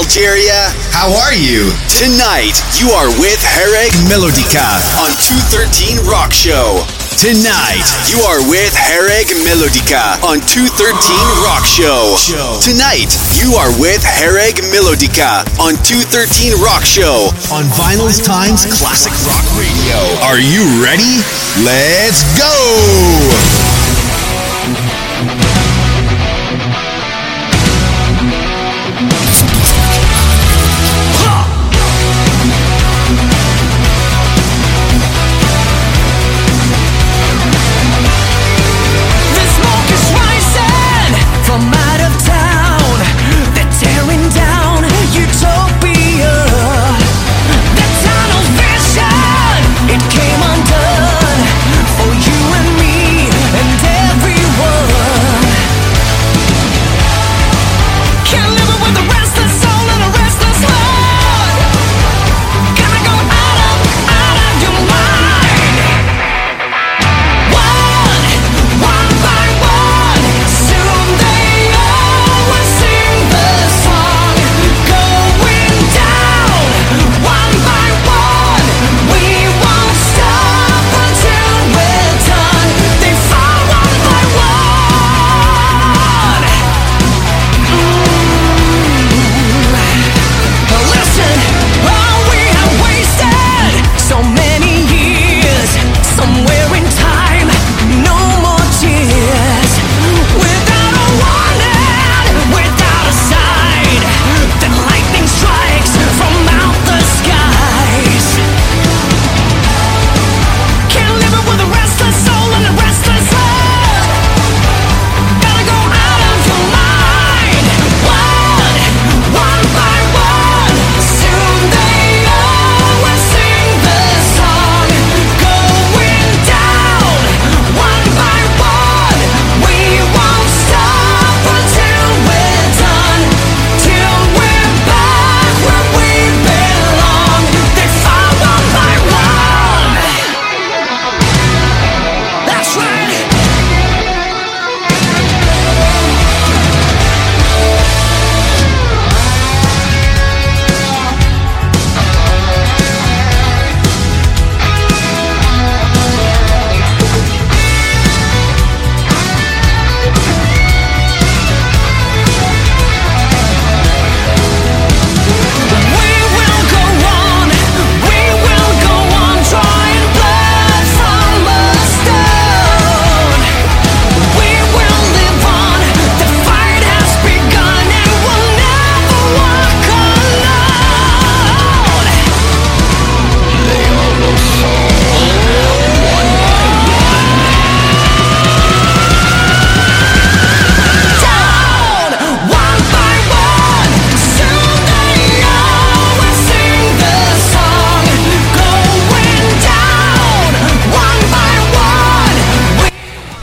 Algeria. How are you? Tonight, you are with Hareg Melodica on 213 Rock Show. Tonight, you are with Hareg Melodica on 213 Rock Show. Tonight, you are with Hareg Melodica on 213 Rock Show on Vinyl Times Classic Rock Radio. Are you ready? Let's go!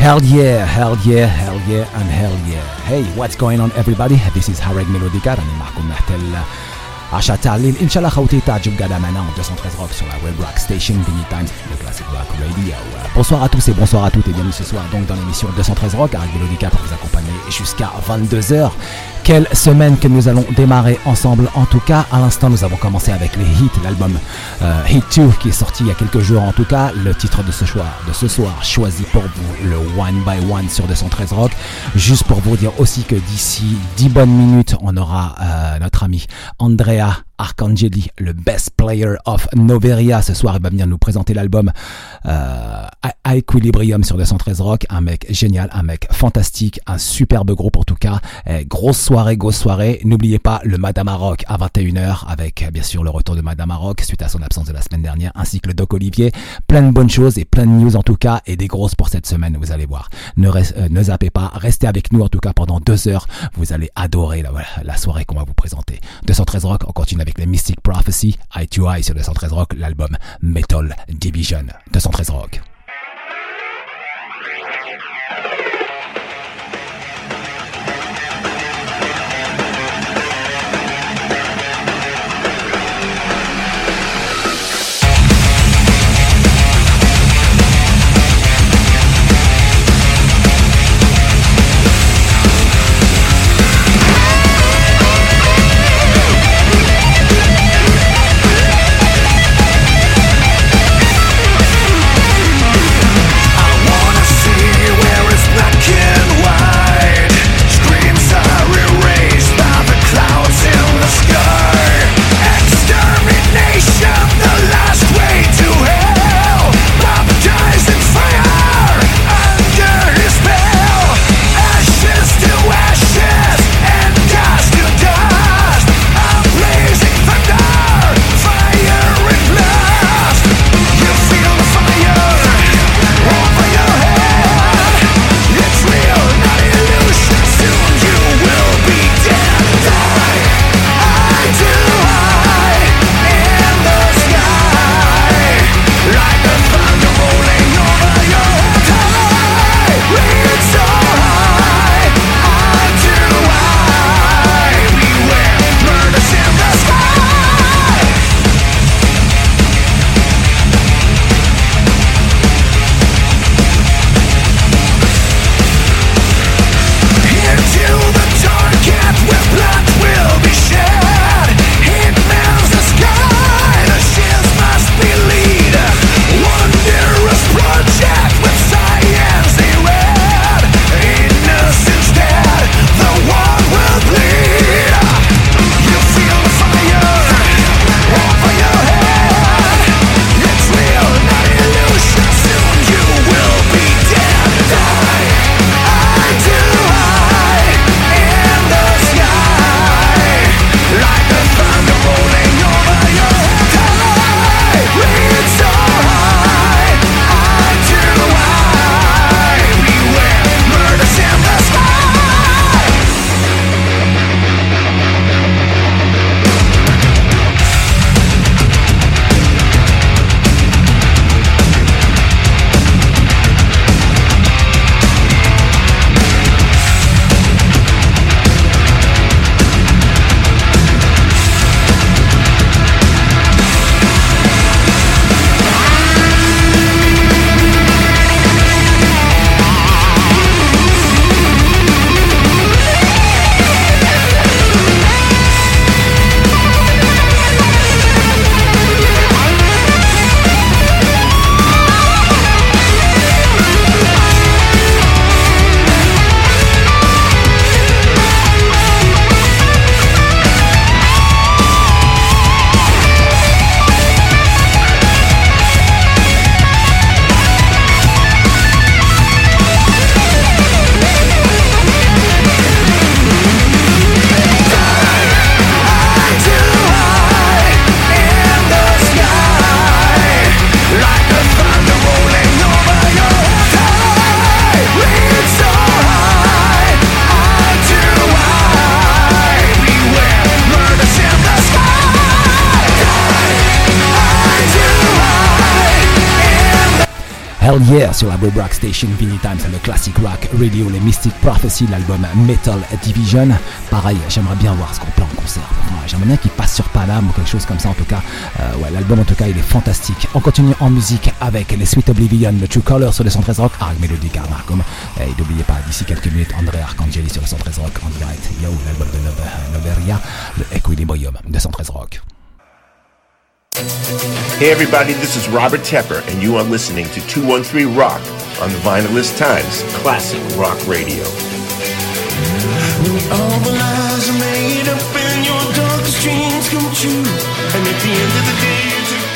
Hell yeah, hell yeah, hell yeah, and hell yeah. Hey, what's going on everybody? This is Hareg Melodica, راني معكم نحت العشاء تاع الليل إن شاء الله خوتي تعجب قاعدة معنا en 213 Rock sur la web rock station Vinyl Times, le classic rock radio. Bonsoir à tous et bonsoir à toutes et bienvenue ce soir donc dans l'émission 213 Rock, Hareg Melodica pour vous accompagner jusqu'à 22h. Quelle semaine que nous allons démarrer ensemble, en tout cas à l'instant nous avons commencé avec les hits, l'album Hit 2 qui est sorti il y a quelques jours en tout cas, le titre de ce soir choisi pour vous, le One by One sur 213 Rock, juste pour vous dire aussi que d'ici 10 bonnes minutes on aura notre ami Andrea Arcangeli, le best player of Noveria, ce soir il va venir nous présenter l'album à Equilibrium sur 213 Rock, un mec génial, un mec fantastique, un superbe groupe en tout cas, grosse soirée, grosse soirée, n'oubliez pas le Madame Rock à 21h avec bien sûr le retour de Madame Rock suite à son absence de la semaine dernière, ainsi que le Doc Olivier, plein de bonnes choses et plein de news en tout cas et des grosses pour cette semaine, vous allez voir, ne zappez pas, restez avec nous en tout cas pendant 2 heures, vous allez adorer la soirée qu'on va vous présenter. 213 Rock, on continue avec les Mystic Prophecy, Eye to Eye sur 213 Rock, l'album Metal Division. 213 Rock. Hell Yeah sur la Bebrock Station, Vinnie Times, le classic rock radio, les Mystic Prophecy, l'album Metal Division. Pareil, j'aimerais bien voir ce qu'on peut en concert. J'aimerais bien qu'il passe sur Paname ou quelque chose comme ça en tout cas. Ouais, l'album en tout cas il est fantastique. On continue en musique avec les Sweet Oblivion, le True Color sur le 113 Rock, Arc Melody Carnacum. Et n'oubliez pas, d'ici quelques minutes, André Arcangeli sur le 113 Rock en direct. Yo, l'album de Noveria, le Equilibrium de 113 Rock. Hey everybody, this is Robert Tepper, and you are listening to 213 Rock on the Vinylist Times Classic Rock Radio. When all the lies are made up and your darkest dreams come true, and at the end of the day you just...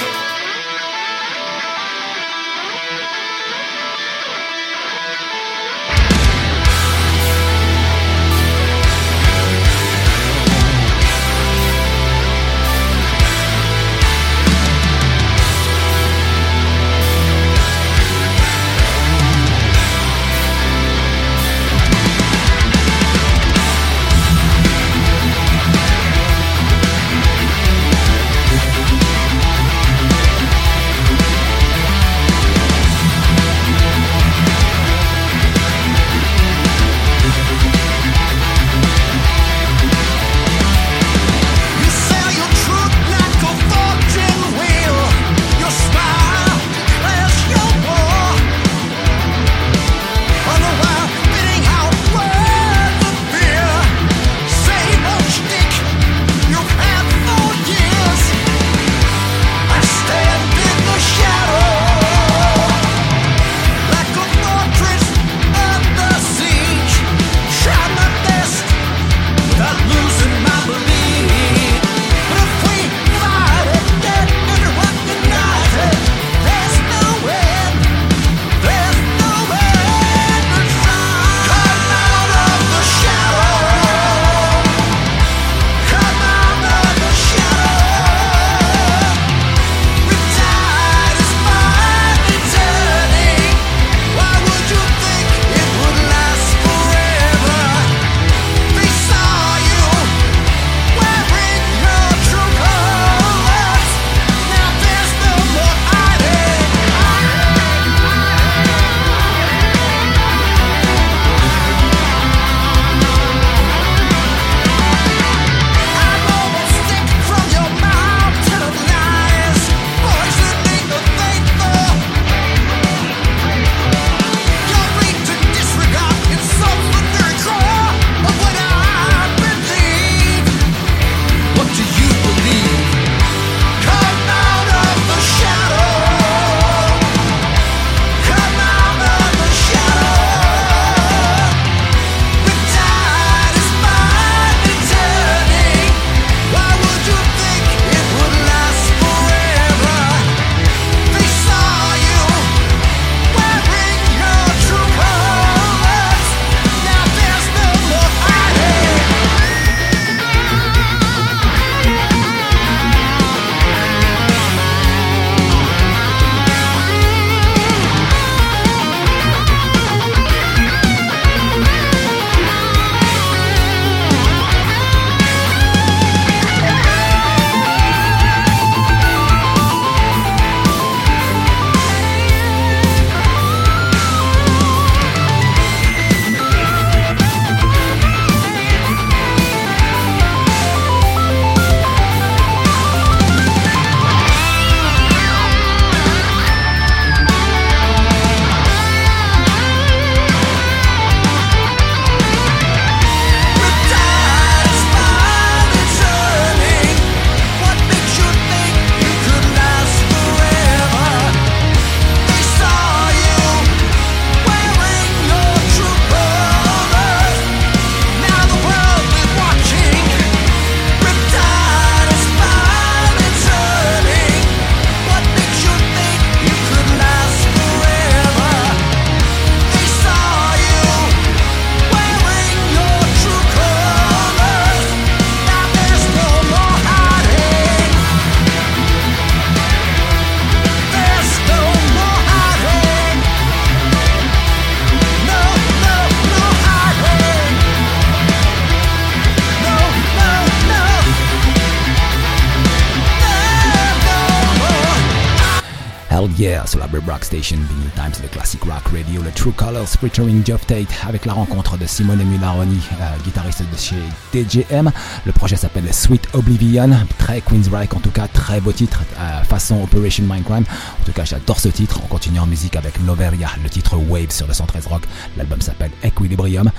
Loud Gear sur la Brave Rock Station, The New Times et le Classic Rock Radio, le True Colors featuring Geoff Tate avec la rencontre de Simone Mularoni, guitariste de chez DJM. Le projet s'appelle Sweet Oblivion, très Queensryche en tout cas, très beau titre, façon Operation Mindcrime. En tout cas, j'adore ce titre. On continue en musique avec Noveria, le titre Wave sur le 113 Rock. L'album s'appelle Equilibrium.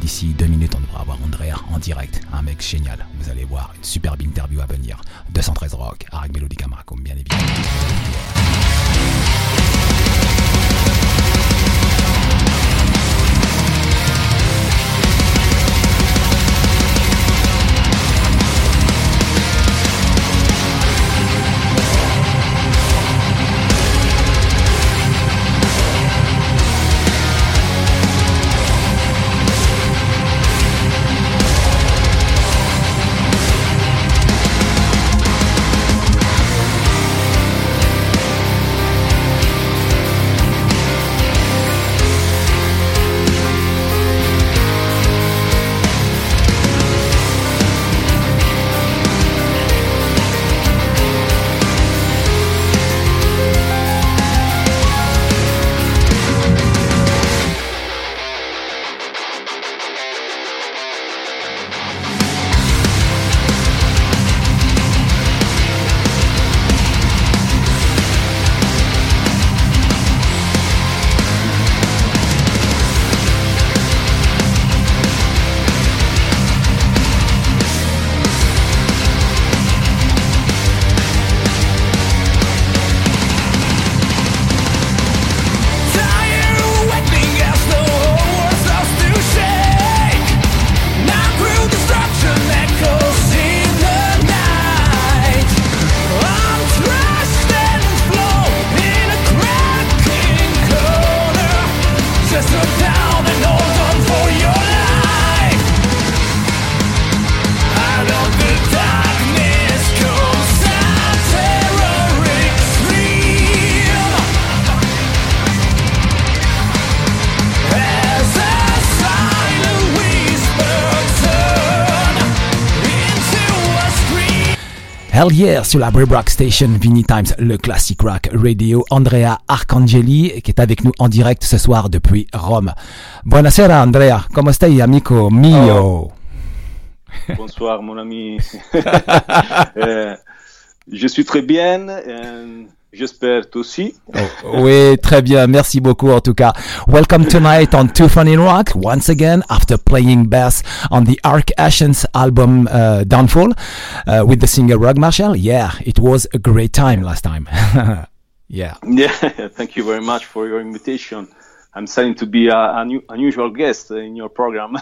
D'ici 2 minutes, on devra avoir Andrea en direct, un mec génial. Vous allez voir, une superbe interview à venir. 213 Rock, Arag Melodica Maracum, bien évidemment. Hell Yeah sur la Brave Rock Station, Vinnie Times, le Classic Rock Radio. Andrea Arcangeli qui est avec nous en direct ce soir depuis Rome. Buonasera Andrea, come stai amico mio? Bonsoir mon ami. Je suis très bien. J'espère toi aussi. Oh. Oui, très bien. Merci beaucoup en tout cas. Welcome tonight on Too Funny Rock once again after playing bass on the Arc Ashen's album Downfall with the singer Rog Marshall. Yeah, it was a great time last time. Yeah. Thank you very much for your invitation. I'm starting to be an unusual guest in your program.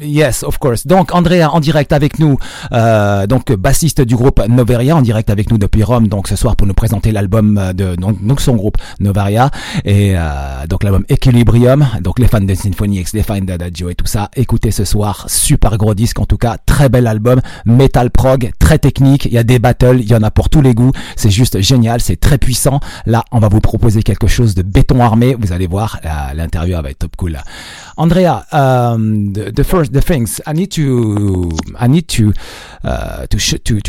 Yes, of course. Donc, Andrea, en direct avec nous, donc bassiste du groupe Noveria, en direct avec nous depuis Rome, donc ce soir pour nous présenter l'album de donc son groupe Noveria et donc l'album Equilibrium. Donc les fans de Symphony X, les fans d'Adagio et tout ça, écoutez ce soir, super gros disque en tout cas, très bel album, metal prog, très technique. Il y a des battles, il y en a pour tous les goûts. C'est juste génial, c'est très puissant. Là, on va vous proposer quelque chose de béton armé. Vous allez voir. L'interview avec top cool. Andrea, the first things I need to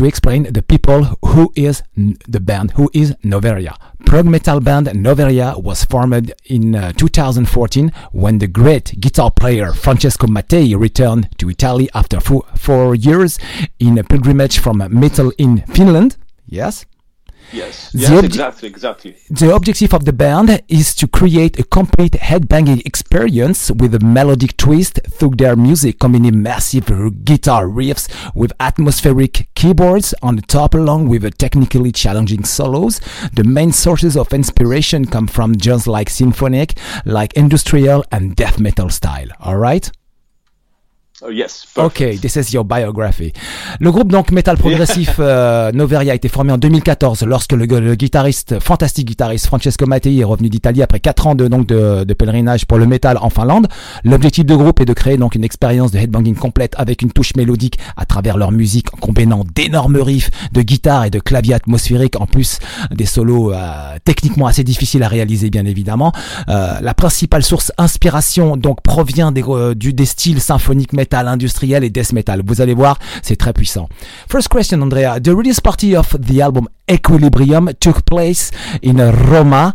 explain the people who is the band, who is Noveria. Prog metal band Noveria was formed in 2014 when the great guitar player Francesco Mattei returned to Italy after 4 years in a pilgrimage from metal in Finland. Yes. Yes, exactly. The objective of the band is to create a complete headbanging experience with a melodic twist through their music, combining massive guitar riffs with atmospheric keyboards on the top along with a technically challenging solos. The main sources of inspiration come from genres like symphonic, like industrial and death metal style. All right? Oh yes, okay, this is your biography. Le groupe donc métal progressif Noveria a été formé en 2014 lorsque le guitariste, fantastique guitariste Francesco Mattei est revenu d'Italie après 4 ans de pèlerinage pour le métal en Finlande. L'objectif du groupe est de créer donc une expérience de headbanging complète avec une touche mélodique à travers leur musique en combinant d'énormes riffs de guitare et de clavier atmosphérique en plus des solos techniquement assez difficiles à réaliser bien évidemment. La principale source d'inspiration donc provient des styles symphoniques métal metal industriel et death metal. Vous allez voir, c'est très puissant. First question, Andrea. The release party of the album Equilibrium took place in Roma,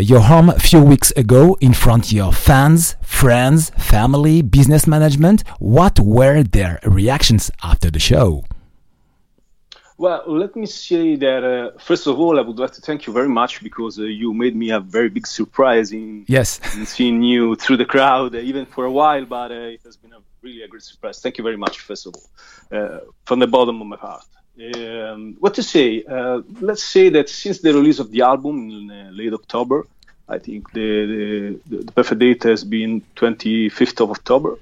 your home, a few weeks ago, in front of your fans, friends, family, business management. What were their reactions after the show? Well, let me say that, first of all, I would like to thank you very much because you made me a very big surprise in seeing you through the crowd, even for a while, but it has been a great surprise. Thank you very much, first of all, from the bottom of my heart. What to say? Let's say that since the release of the album in late October, I think the perfect date has been 25th of October,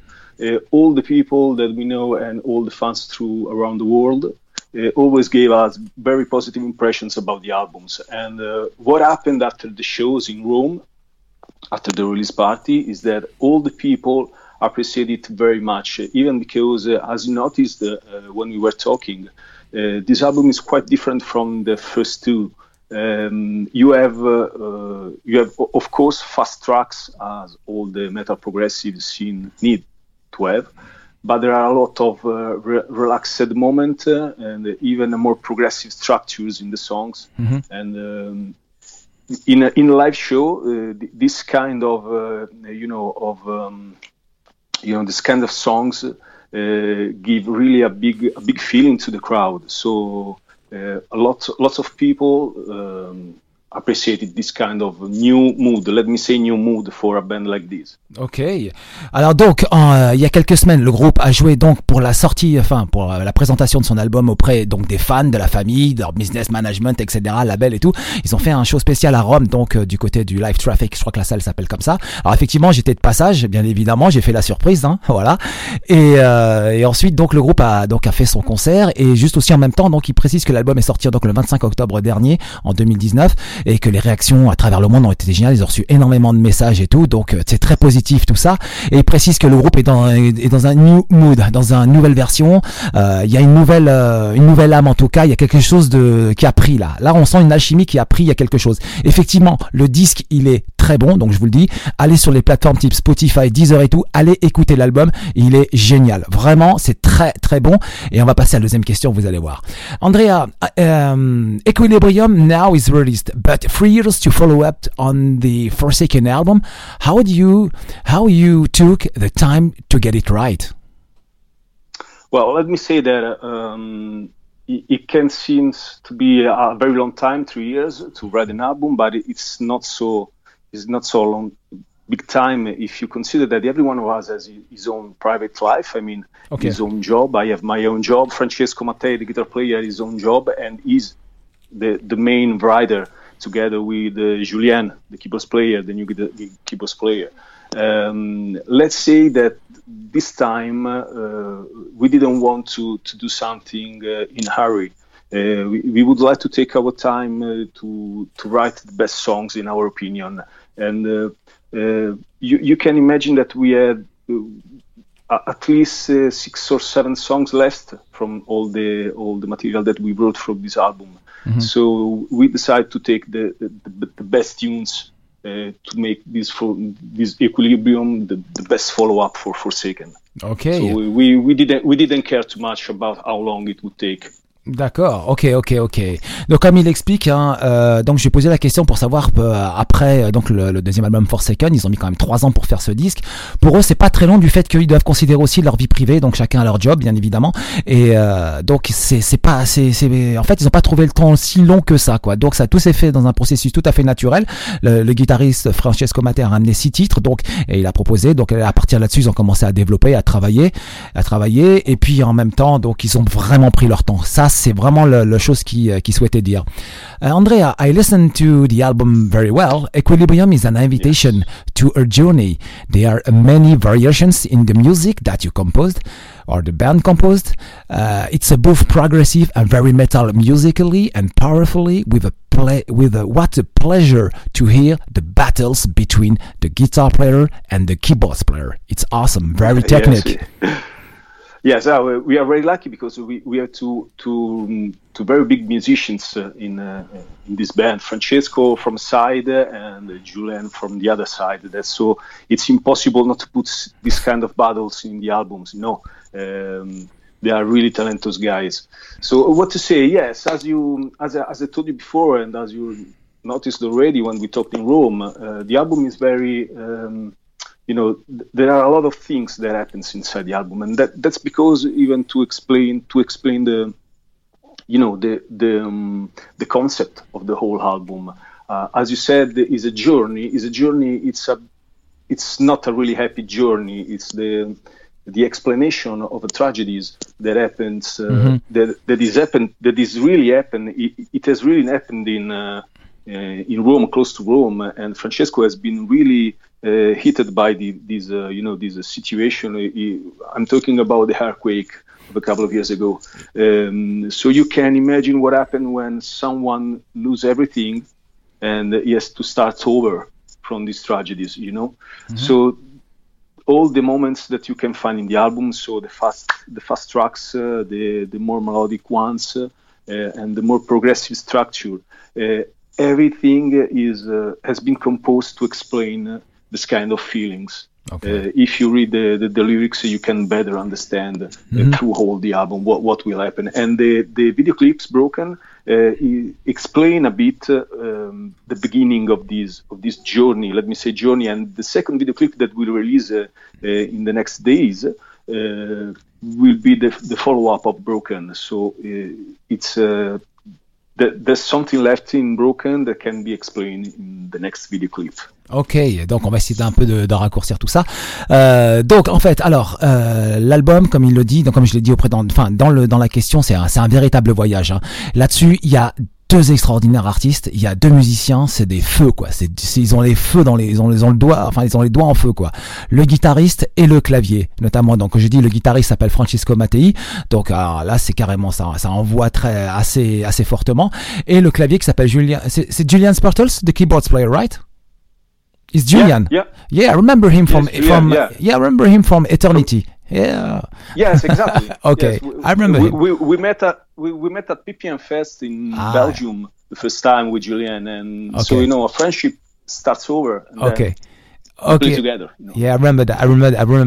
all the people that we know and all the fans through around the world always gave us very positive impressions about the albums. And what happened after the shows in Rome, after the release party, is that all the people appreciated it very much, even because, as you noticed when we were talking, this album is quite different from the first two. You have, of course, fast tracks, as all the metal progressive scene need to have. But there are a lot of relaxed moments and even more progressive structures in the songs. Mm-hmm. And in a live show, this kind of this kind of songs give really a big feeling to the crowd. So lots of people appreciated this kind of new mood, let me say new mood for a band like this. Ok. Alors donc, il y a quelques semaines, le groupe a joué donc pour la sortie, enfin pour la présentation de son album auprès donc des fans, de la famille, de leur business management, etc., label et tout. Ils ont fait un show spécial à Rome, donc du côté du Live Traffic, je crois que la salle s'appelle comme ça. Alors effectivement, j'étais de passage, bien évidemment, j'ai fait la surprise, voilà. Et ensuite donc le groupe a fait son concert et juste aussi en même temps, donc il précise que l'album est sorti donc le 25 octobre dernier, en 2019. Et que les réactions à travers le monde ont été géniales, ils ont reçu énormément de messages et tout, donc c'est très positif tout ça. Et il précise que le groupe est dans un new mood, dans une nouvelle version. Il y a une nouvelle âme en tout cas. Il y a quelque chose qui a pris là. Là, on sent une alchimie qui a pris. Il y a quelque chose. Effectivement, le disque il est très bon, donc je vous le dis. Allez sur les plateformes type Spotify, Deezer et tout. Allez écouter l'album, il est génial. Vraiment, c'est très très bon. Et on va passer à la deuxième question. Vous allez voir. Andrea, Equilibrium now is released. But 3 years to follow up on the Forsaken album, how you took the time to get it right? Well, let me say that it can seem to be a very long time, 3 years to write an album, but it's not so long, big time if you consider that every one of us has his own private life. I mean, okay. His own job. I have my own job. Francesco Mattei, the guitar player, his own job, and he's the main writer. Together with Julien, the keyboard player, the new keyboard player. Let's say that this time we didn't want to do something in a hurry. We would like to take our time to write the best songs, in our opinion. And you can imagine that we had at least 6 or 7 songs left from all the material that we wrote from this album. Mm-hmm. So we decided to take the best tunes to make this Equilibrium the best follow-up for Forsaken. Okay. So we didn't care too much about how long it would take. D'accord, ok. Donc comme il explique, donc j'ai posé la question pour savoir après donc le deuxième album Forsaken, ils ont mis quand même 3 ans pour faire ce disque. Pour eux, c'est pas très long du fait qu'ils doivent considérer aussi leur vie privée, donc chacun a leur job bien évidemment. Et donc c'est en fait ils ont pas trouvé le temps si long que ça quoi. Donc ça tout s'est fait dans un processus tout à fait naturel. Le guitariste Francesco Mattei a ramené 6 titres, donc et il a proposé. Donc à partir là-dessus, ils ont commencé à développer, à travailler. Et puis en même temps, donc ils ont vraiment pris leur temps. Ça c'est vraiment la chose qui souhaitait dire. Andrea, I listened to the album very well. Equilibrium is an invitation to a journey. There are many variations in the music that you composed or the band composed. It's a both progressive and very metal musically and powerfully what a pleasure to hear the battles between the guitar player and the keyboard player. It's awesome, very technical. Yes. Yes, we are very lucky because we have two very big musicians in this band, Francesco from side and Julian from the other side. So it's impossible not to put this kind of battles in the albums. No, they are really talented guys. So what to say? Yes, as I told you before, and as you noticed already when we talked in Rome, the album is very. There are a lot of things that happens inside the album, and that's because even to explain the concept of the whole album, as you said, is a journey. It's not a really happy journey. It's the explanation of the tragedies that happens that is really happened. It has really happened in Rome, close to Rome, and Francesco has been really. Hit by this situation. I'm talking about the earthquake of a couple of years ago. So you can imagine what happened when someone loses everything and he has to start over from these tragedies, Mm-hmm. So all the moments that you can find in the album, so the fast tracks, the more melodic ones, and the more progressive structure, everything has been composed to explain this kind of feelings. Okay. If you read the lyrics, you can better understand through all the album what will happen. And the video clips broken explain a bit the beginning of this journey. Let me say journey. And the second video clip that we'll release in the next days will be the follow up of Broken. So it's. There's something left in Broken that can be explained in the next video clip. Ok, donc on va essayer un peu de raccourcir tout ça. Donc en fait, l'album, comme il le dit, donc comme je l'ai dit dans la question, c'est un véritable voyage. Hein. Là-dessus, il y a deux extraordinaires artistes, il y a deux musiciens, c'est des feux quoi. Ils ont les feux ils ont les doigts en feu quoi. Le guitariste et le clavier, notamment. Donc je dis le guitariste s'appelle Francesco Mattei. Donc là c'est carrément ça envoie assez fortement. Et le clavier qui s'appelle Julian, c'est Julian Spertles, the keyboards player, right? It's Julian. Yeah, I remember him from Eternity. Yeah. Yes, exactly. Okay, yes, I remember. We met at PPM Fest in Belgium the first time with Julian, and so a friendship starts over. And Okay. Together, Yeah, I remember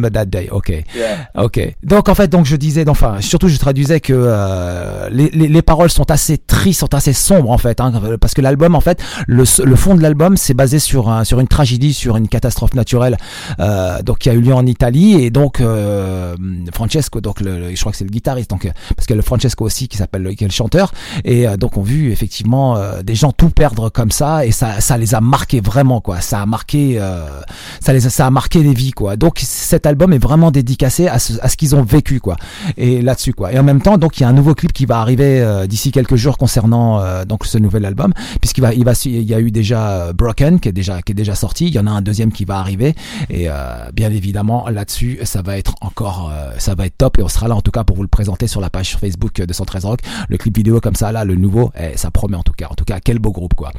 that day. Okay. Yeah. Okay. Donc en fait, je disais, surtout je traduisais que les paroles sont assez tristes, sont assez sombres en fait, hein, parce que l'album en fait, le fond de l'album c'est basé sur une tragédie, sur une catastrophe naturelle, donc qui a eu lieu en Italie et donc Francesco, donc je crois que c'est le guitariste, donc parce que le Francesco aussi qui est le chanteur et donc on a vu effectivement des gens tout perdre comme ça et ça les a marqués vraiment quoi, ça a marqué les vies quoi. Donc cet album est vraiment dédicacé à ce qu'ils ont vécu quoi. Et là-dessus quoi. Et en même temps donc il y a un nouveau clip qui va arriver d'ici quelques jours concernant donc ce nouvel album puisqu'il y a eu déjà Broken qui est déjà sorti, il y en a un deuxième qui va arriver et bien évidemment là-dessus ça va être top et on sera là en tout cas pour vous le présenter sur la page Facebook de 113 Rock, le clip vidéo comme ça là le nouveau ça promet en tout cas quel beau groupe quoi.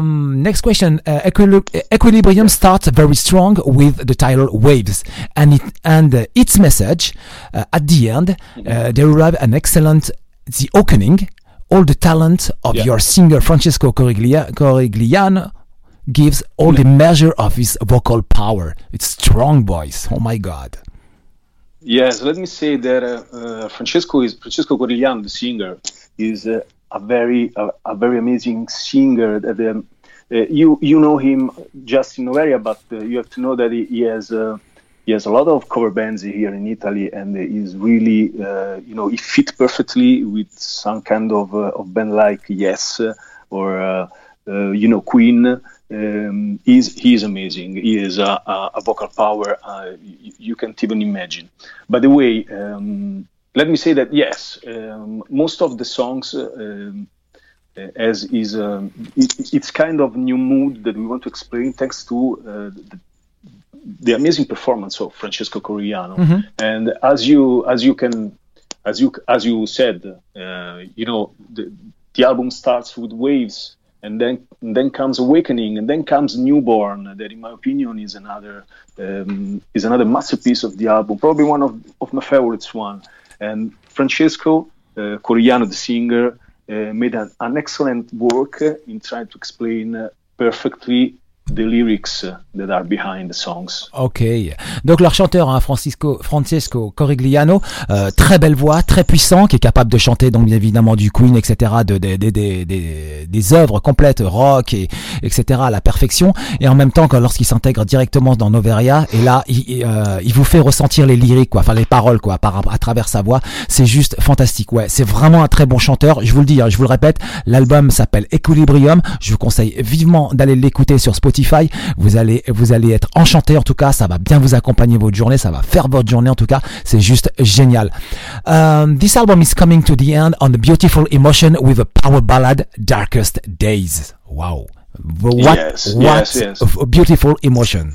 Next question, Equilibrium starts very strong with the title Waves and its message at the end derive an excellent the opening all the talent of your singer Francesco Corigliano gives all the measure of his vocal power, it's strong voice, oh my god. Yes, let me say that Francesco Corigliano, the singer, is a very amazing singer that you know him just in Noveria, but you have to know that he has a lot of cover bands here in Italy, and he's really he fit perfectly with some kind of band like Yes or Queen. He's amazing. He has a vocal power you can't even imagine. By the way, let me say that yes, most of the songs. As is, it's kind of new mood that we want to explain thanks to the amazing performance of Francesco Corigliano. Mm-hmm. And as you said, the album starts with waves, And then comes Awakening, and then comes Newborn, that in my opinion is another masterpiece of the album, probably one of my favorites one. And Francesco Corigliano, the singer, made an excellent work in trying to explain perfectly the lyrics that are behind the songs. Ok, donc leur chanteur, hein, Francesco Corigliano, très belle voix, très puissant, qui est capable de chanter donc bien évidemment du Queen, etc., des œuvres complètes rock et etc. à la perfection. Et en même temps, lorsqu'il s'intègre directement dans Noveria, et là, il vous fait ressentir les lyriques, quoi, enfin les paroles, quoi, à travers sa voix. C'est juste fantastique. Ouais, c'est vraiment un très bon chanteur. Je vous le dis, hein, je vous le répète, l'album s'appelle Equilibrium. Je vous conseille vivement d'aller l'écouter sur Spotify, vous allez être enchanté en tout cas, ça va bien vous accompagner votre journée, ça va faire votre journée en tout cas, c'est juste génial. This album is coming to the end on the beautiful emotion with a power ballad, Darkest Days. Wow, what a beautiful emotion.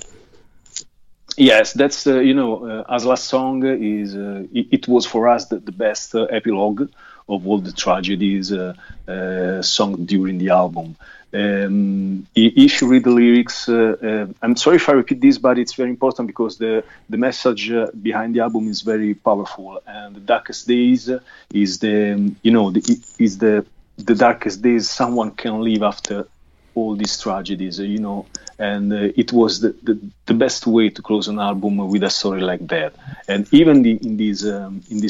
Yes, that's as last song is it was for us the best epilogue of all the tragedies sung during the album. If you read the lyrics, I'm sorry if I repeat this, but it's very important because the message behind the album is very powerful. And the darkest days is the darkest days someone can live after all these tragedies, and it was the best way to close an album with a story like that. And even in these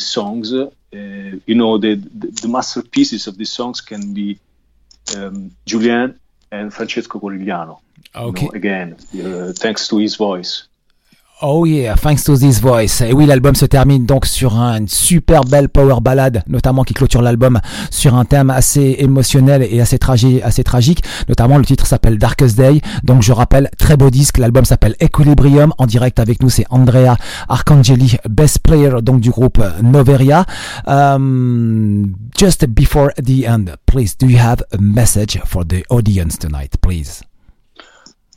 songs, the masterpieces of these songs can be Julian and Francesco Corigliano. Okay. Thanks to his voice. Oh yeah, thanks to this voice. Et oui, l'album se termine donc sur une super belle power ballade, notamment qui clôture l'album sur un thème assez émotionnel et assez tragique. Notamment, le titre s'appelle Darkest Day. Donc, je rappelle, très beau disque. L'album s'appelle Equilibrium. En direct avec nous, c'est Andrea Arcangeli, bass player donc du groupe Noveria. Just before the end, please, do you have a message for the audience tonight, please?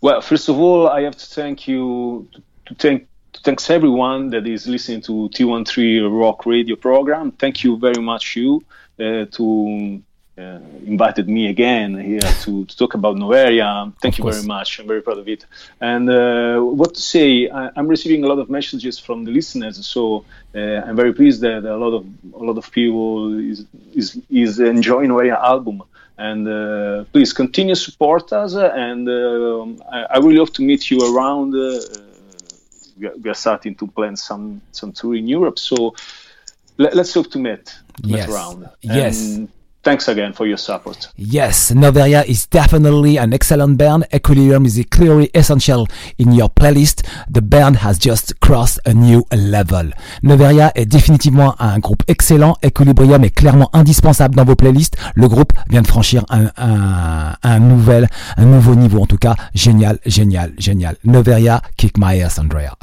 Well, first of all, I have to thank you. Thanks everyone that is listening to T13 Rock Radio program. Thank you very much, you to invited me again here to talk about Noveria. Thank you very much. I'm very proud of it. And what to say? I'm receiving a lot of messages from the listeners, so I'm very pleased that a lot of people is enjoying Noveria album. And please continue support us. And I really hope to meet you around. We are starting to plan some tour in Europe, so let's hope to meet around. Yes. Thanks again for your support. Yes, Noveria is definitely an excellent band. Equilibrium is clearly essential in your playlist. The band has just crossed a new level. Noveria est définitivement un groupe excellent. Equilibrium est clairement indispensable dans vos playlists. Le groupe vient de franchir un nouveau niveau en tout cas. Génial. Noveria, kick my ass, Andrea.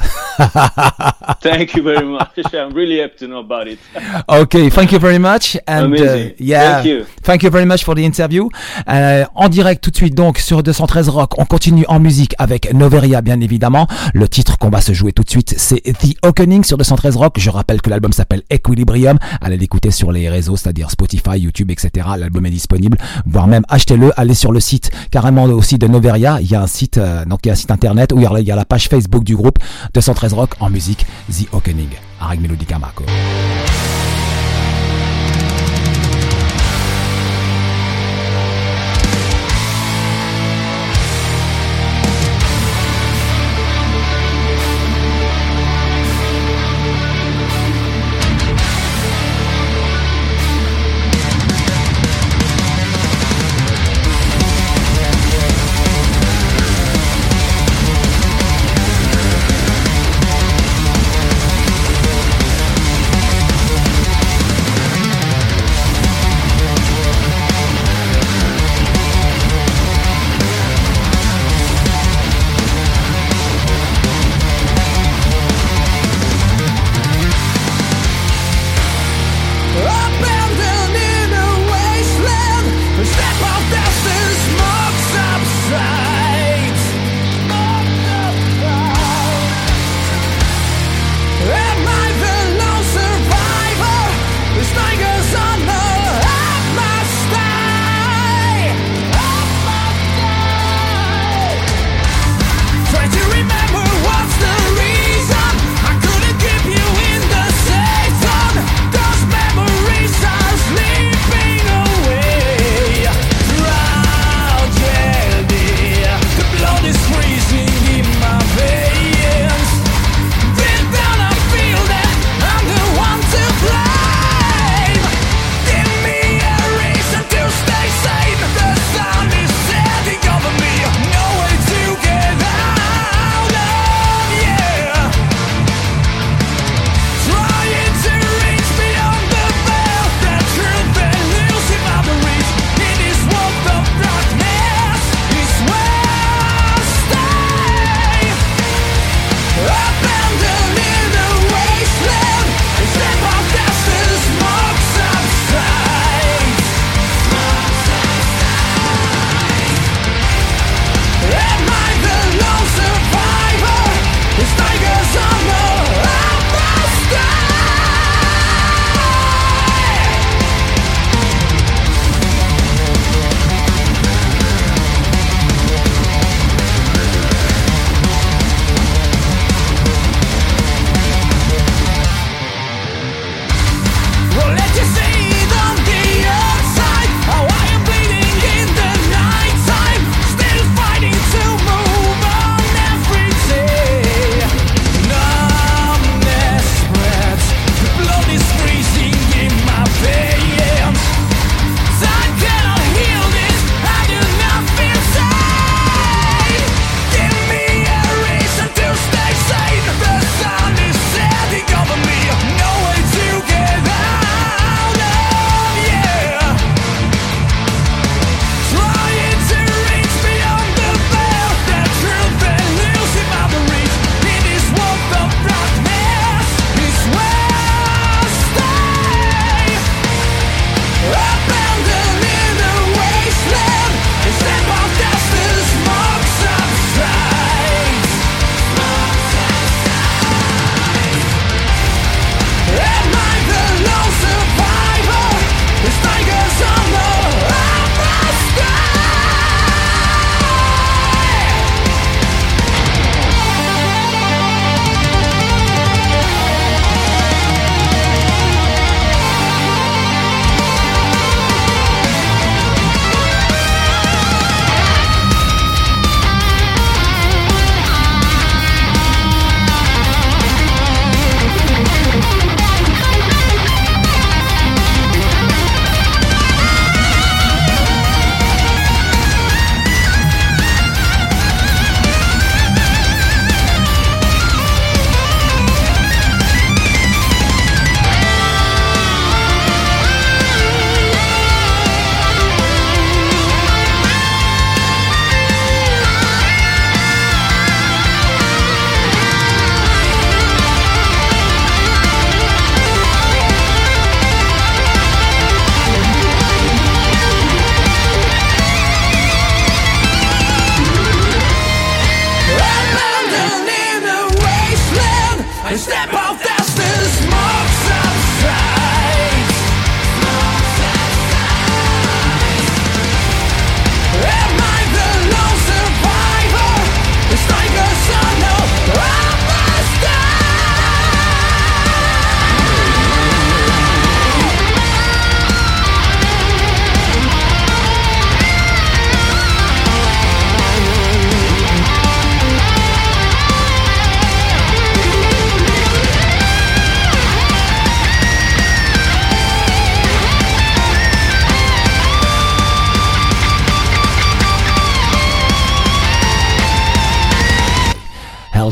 Thank you very much. I'm really happy to know about it. Okay, thank you very much. And amazing. Yeah. Thank you very much for the interview. En direct tout de suite donc sur 213 Rock, on continue en musique avec Noveria bien évidemment. Le titre qu'on va se jouer tout de suite, c'est The Awakening sur 213 Rock. Je rappelle que l'album s'appelle Equilibrium. Allez l'écouter sur les réseaux, c'est-à-dire Spotify, YouTube, etc. L'album est disponible, voire même achetez-le. Allez sur le site carrément aussi de Noveria. Il y a un site, internet où il y a la page Facebook du groupe 213 Rock en musique The Awakening. Avec Melodica Marco.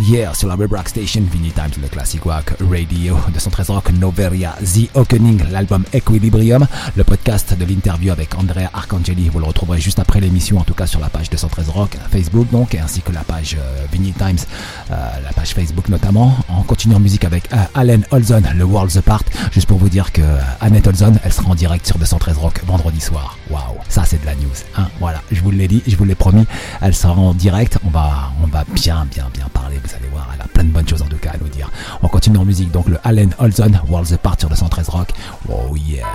hier sur la Web Rock Station, Vinny Times, le Classic Rock Radio, 213 Rock, Noveria, The Awakening, l'album Equilibrium, le podcast de l'interview avec Andrea Arcangeli, vous le retrouverez juste après l'émission, en tout cas sur la page 213 Rock, Facebook donc, ainsi que la page Vinny Times, la page Facebook notamment. On continue en musique avec Allen Olson, le Worlds Apart, juste pour vous dire que Annette Olson, elle sera en direct sur 213 Rock vendredi soir. Waouh, ça c'est de la news, hein, voilà, je vous l'ai dit, je vous l'ai promis, elle sera en direct, on va bien parler, vous allez voir, elle a plein de bonnes choses en tout cas à nous dire. On continue en musique, donc le Allen Olson, Worlds Apart sur 213 Rock, oh yeah.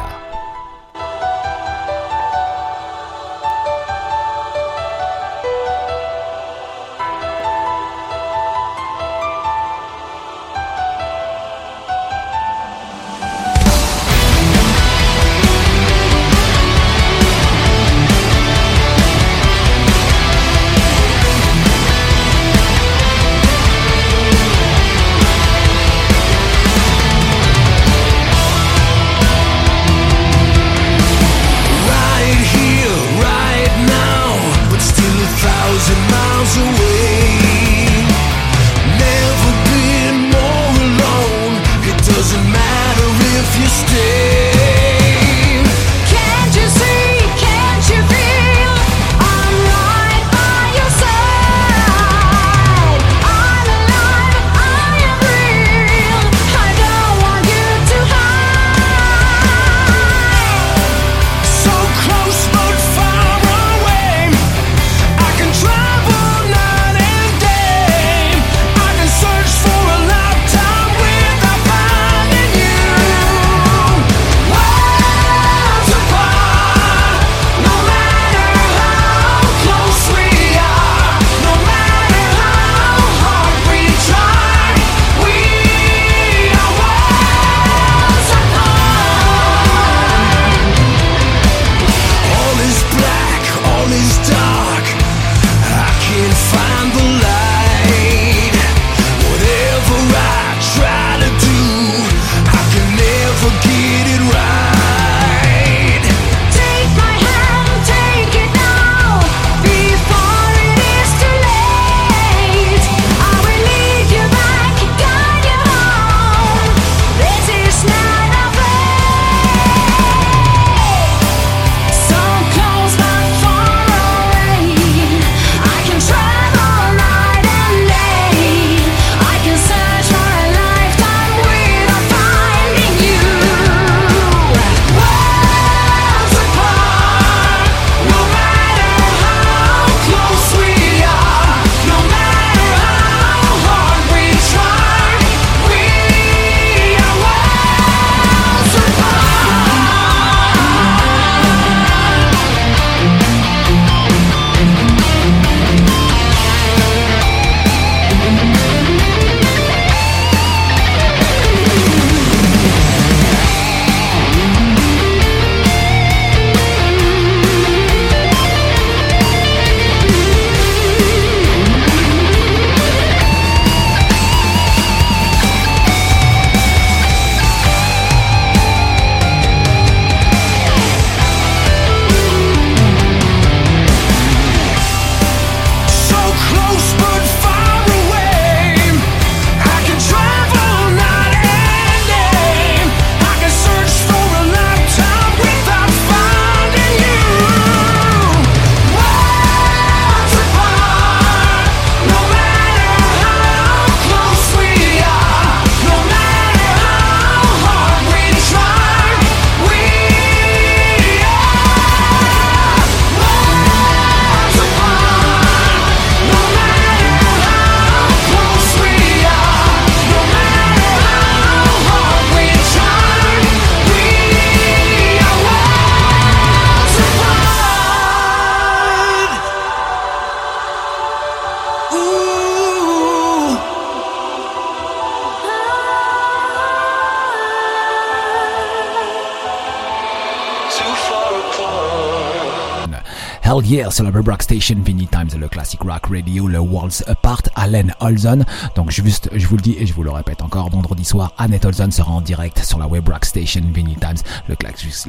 Hier sur la Web Rock Station, Vinny Times, le Classic Rock Radio, le Worlds Apart. Bart Allen Olson. Donc juste, je vous le dis et je vous le répète encore, vendredi soir, Annette Olson sera en direct sur la web rock station Vinny Times, le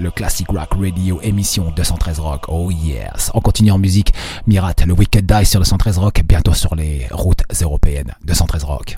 classic rock radio, émission 213 Rock. Oh yes. On continue en musique. Mirat, le Wicked Die sur 213 Rock, bientôt sur les routes européennes. 213 Rock.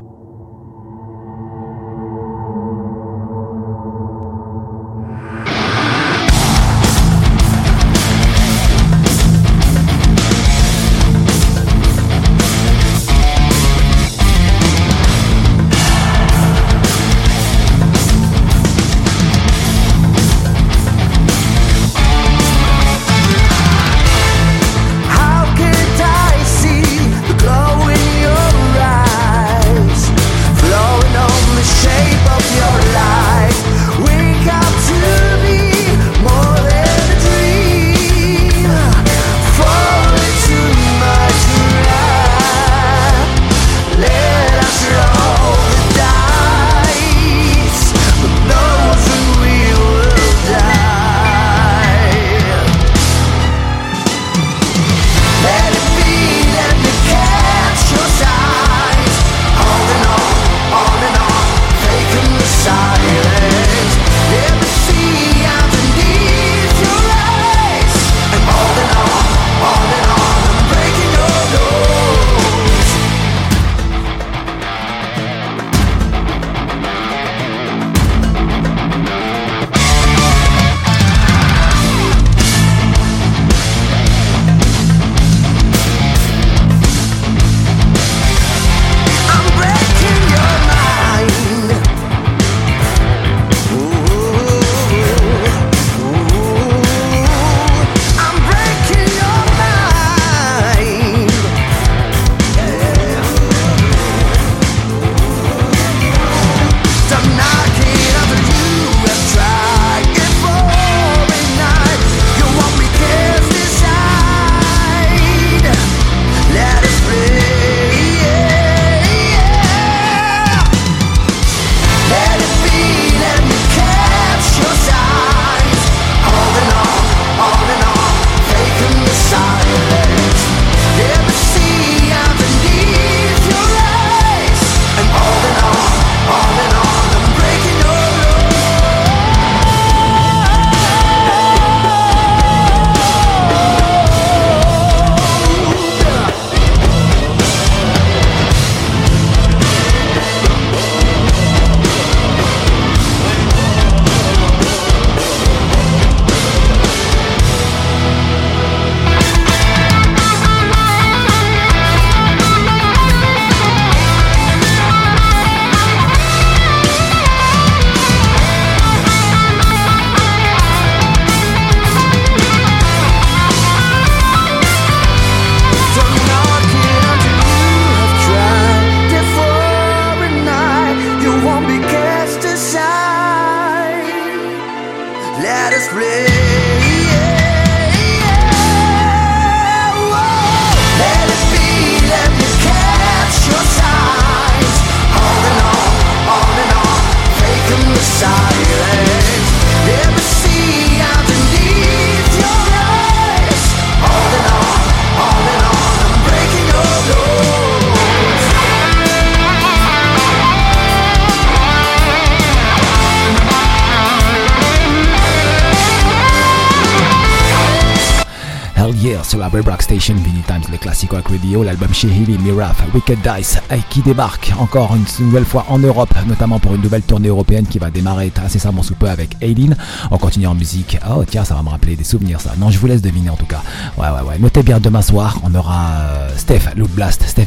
Sur la Web Rock Station, Vinny Times, le classique rock radio, l'album chez Healy, Miraf, Wicked Dice, qui débarque encore une nouvelle fois en Europe, notamment pour une nouvelle tournée européenne qui va démarrer incessamment sous peu avec Aileen. On continue en musique. Oh tiens, ça va me rappeler des souvenirs, ça. Non, je vous laisse deviner en tout cas. Ouais. Notez bien, demain soir, on aura Steph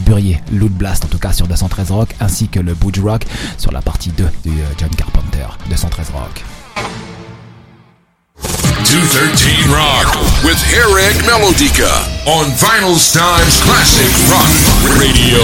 Burier, Loot Blast en tout cas sur 213 Rock, ainsi que le Boogie Rock sur la partie 2 de John Carpenter, 213 Rock. 213 Rock with Eric Melodica on Vinyl Times Classic Rock Radio.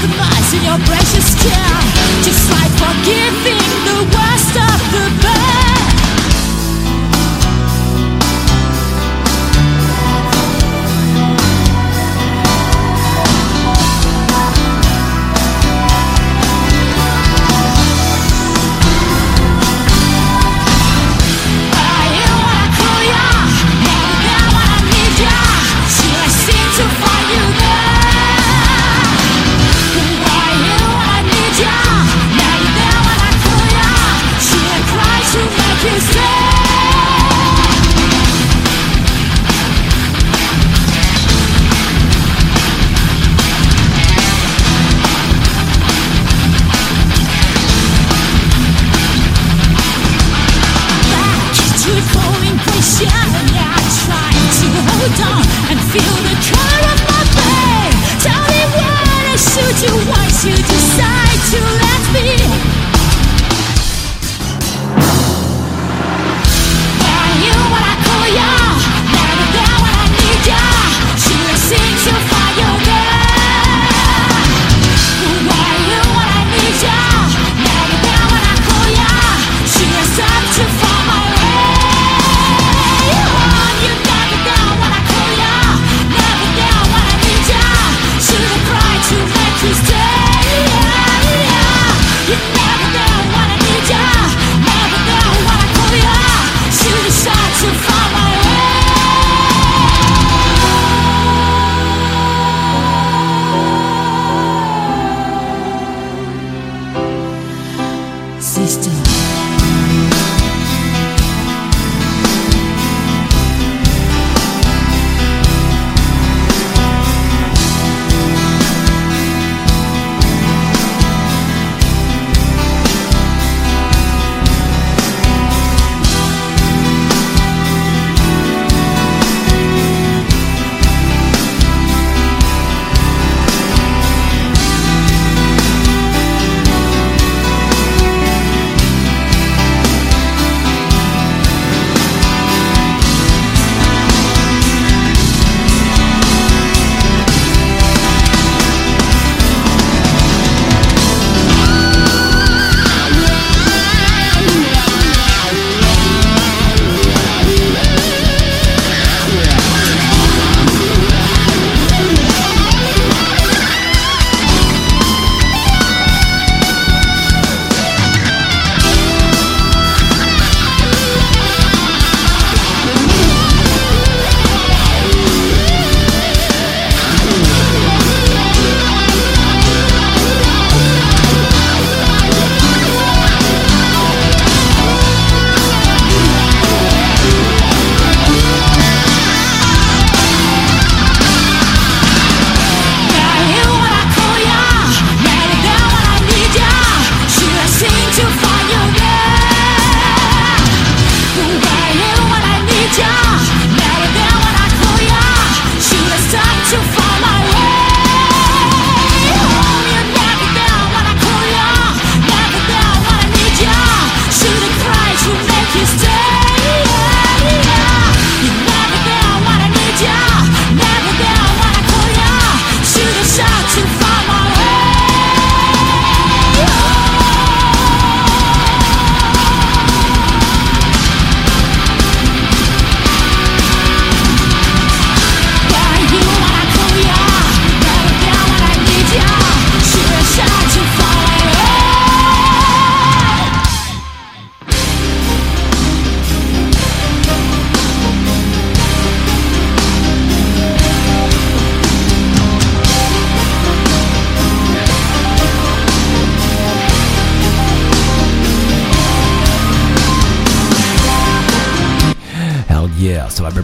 compromise in your precious care, just like forgiving the worst of the bad.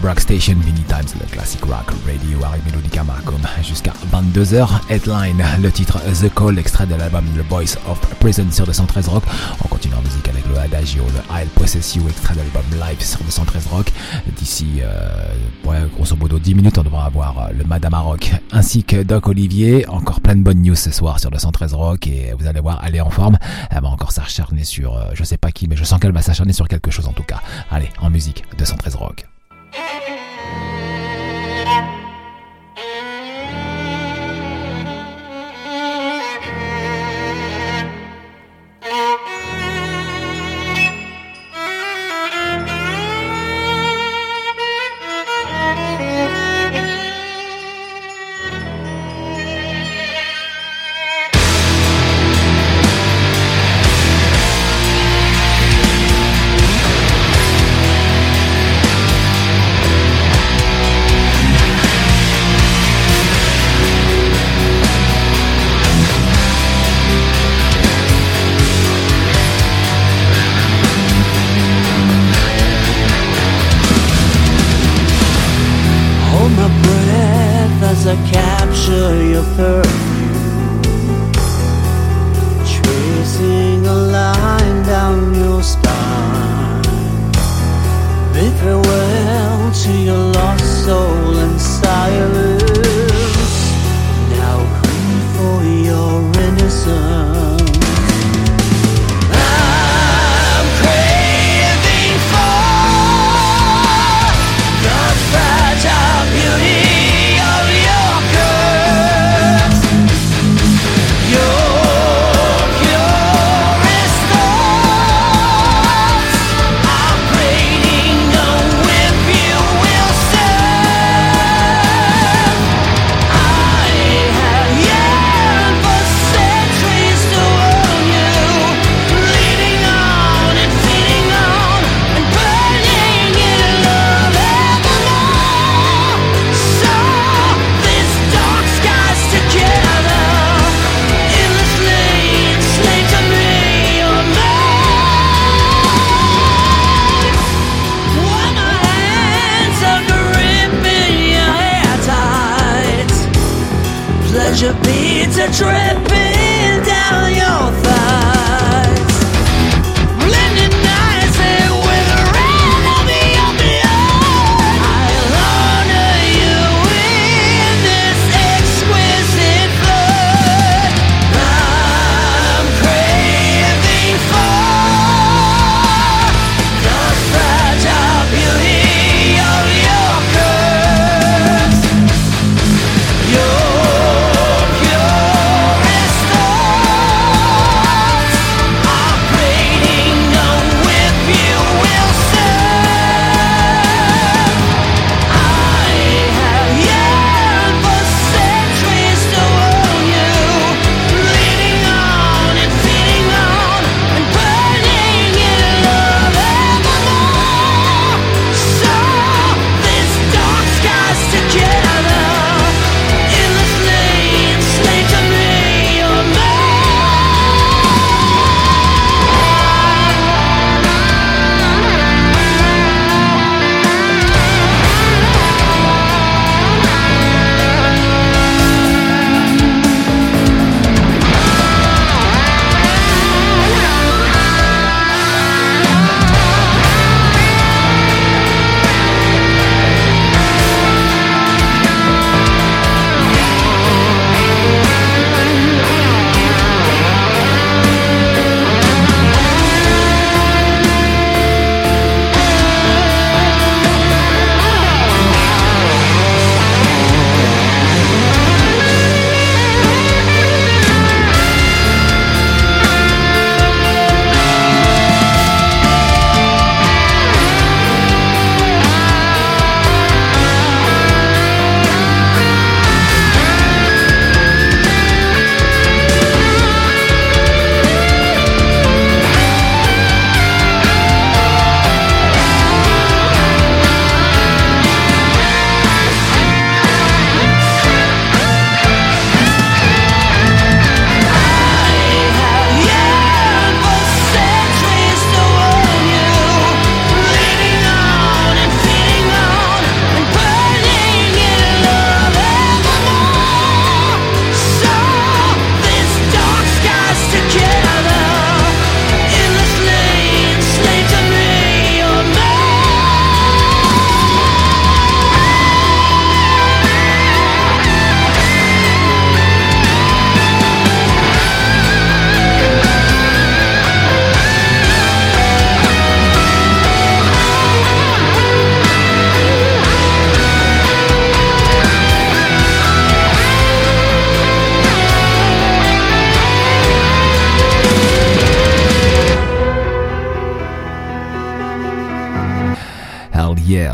Rock Station, many times le classic rock radio avec Melodica Marcum jusqu'à 22h. Headline, le titre The Call, extrait de l'album The Voice of Prison sur 213 Rock. On continue en musique avec le Adagio, le I'll Possess You, extrait de l'album Live sur 213 Rock. D'ici grosso modo 10 minutes, on devra avoir le Madame Rock ainsi que Doc Olivier. Encore plein de bonnes news ce soir sur 213 Rock et vous allez voir, elle est en forme. Elle va encore s'acharner sur je sais pas qui, mais je sens qu'elle va s'acharner sur quelque chose en tout cas. Allez, en musique, 213 Rock. to your lost soul in silence, now cry for your innocence. Pleasure beads are dripping down your thighs. Blending nights with the red of your blood. I'll honor you in this exquisite blood. I'm craving for the fragile beauty of your curves. Your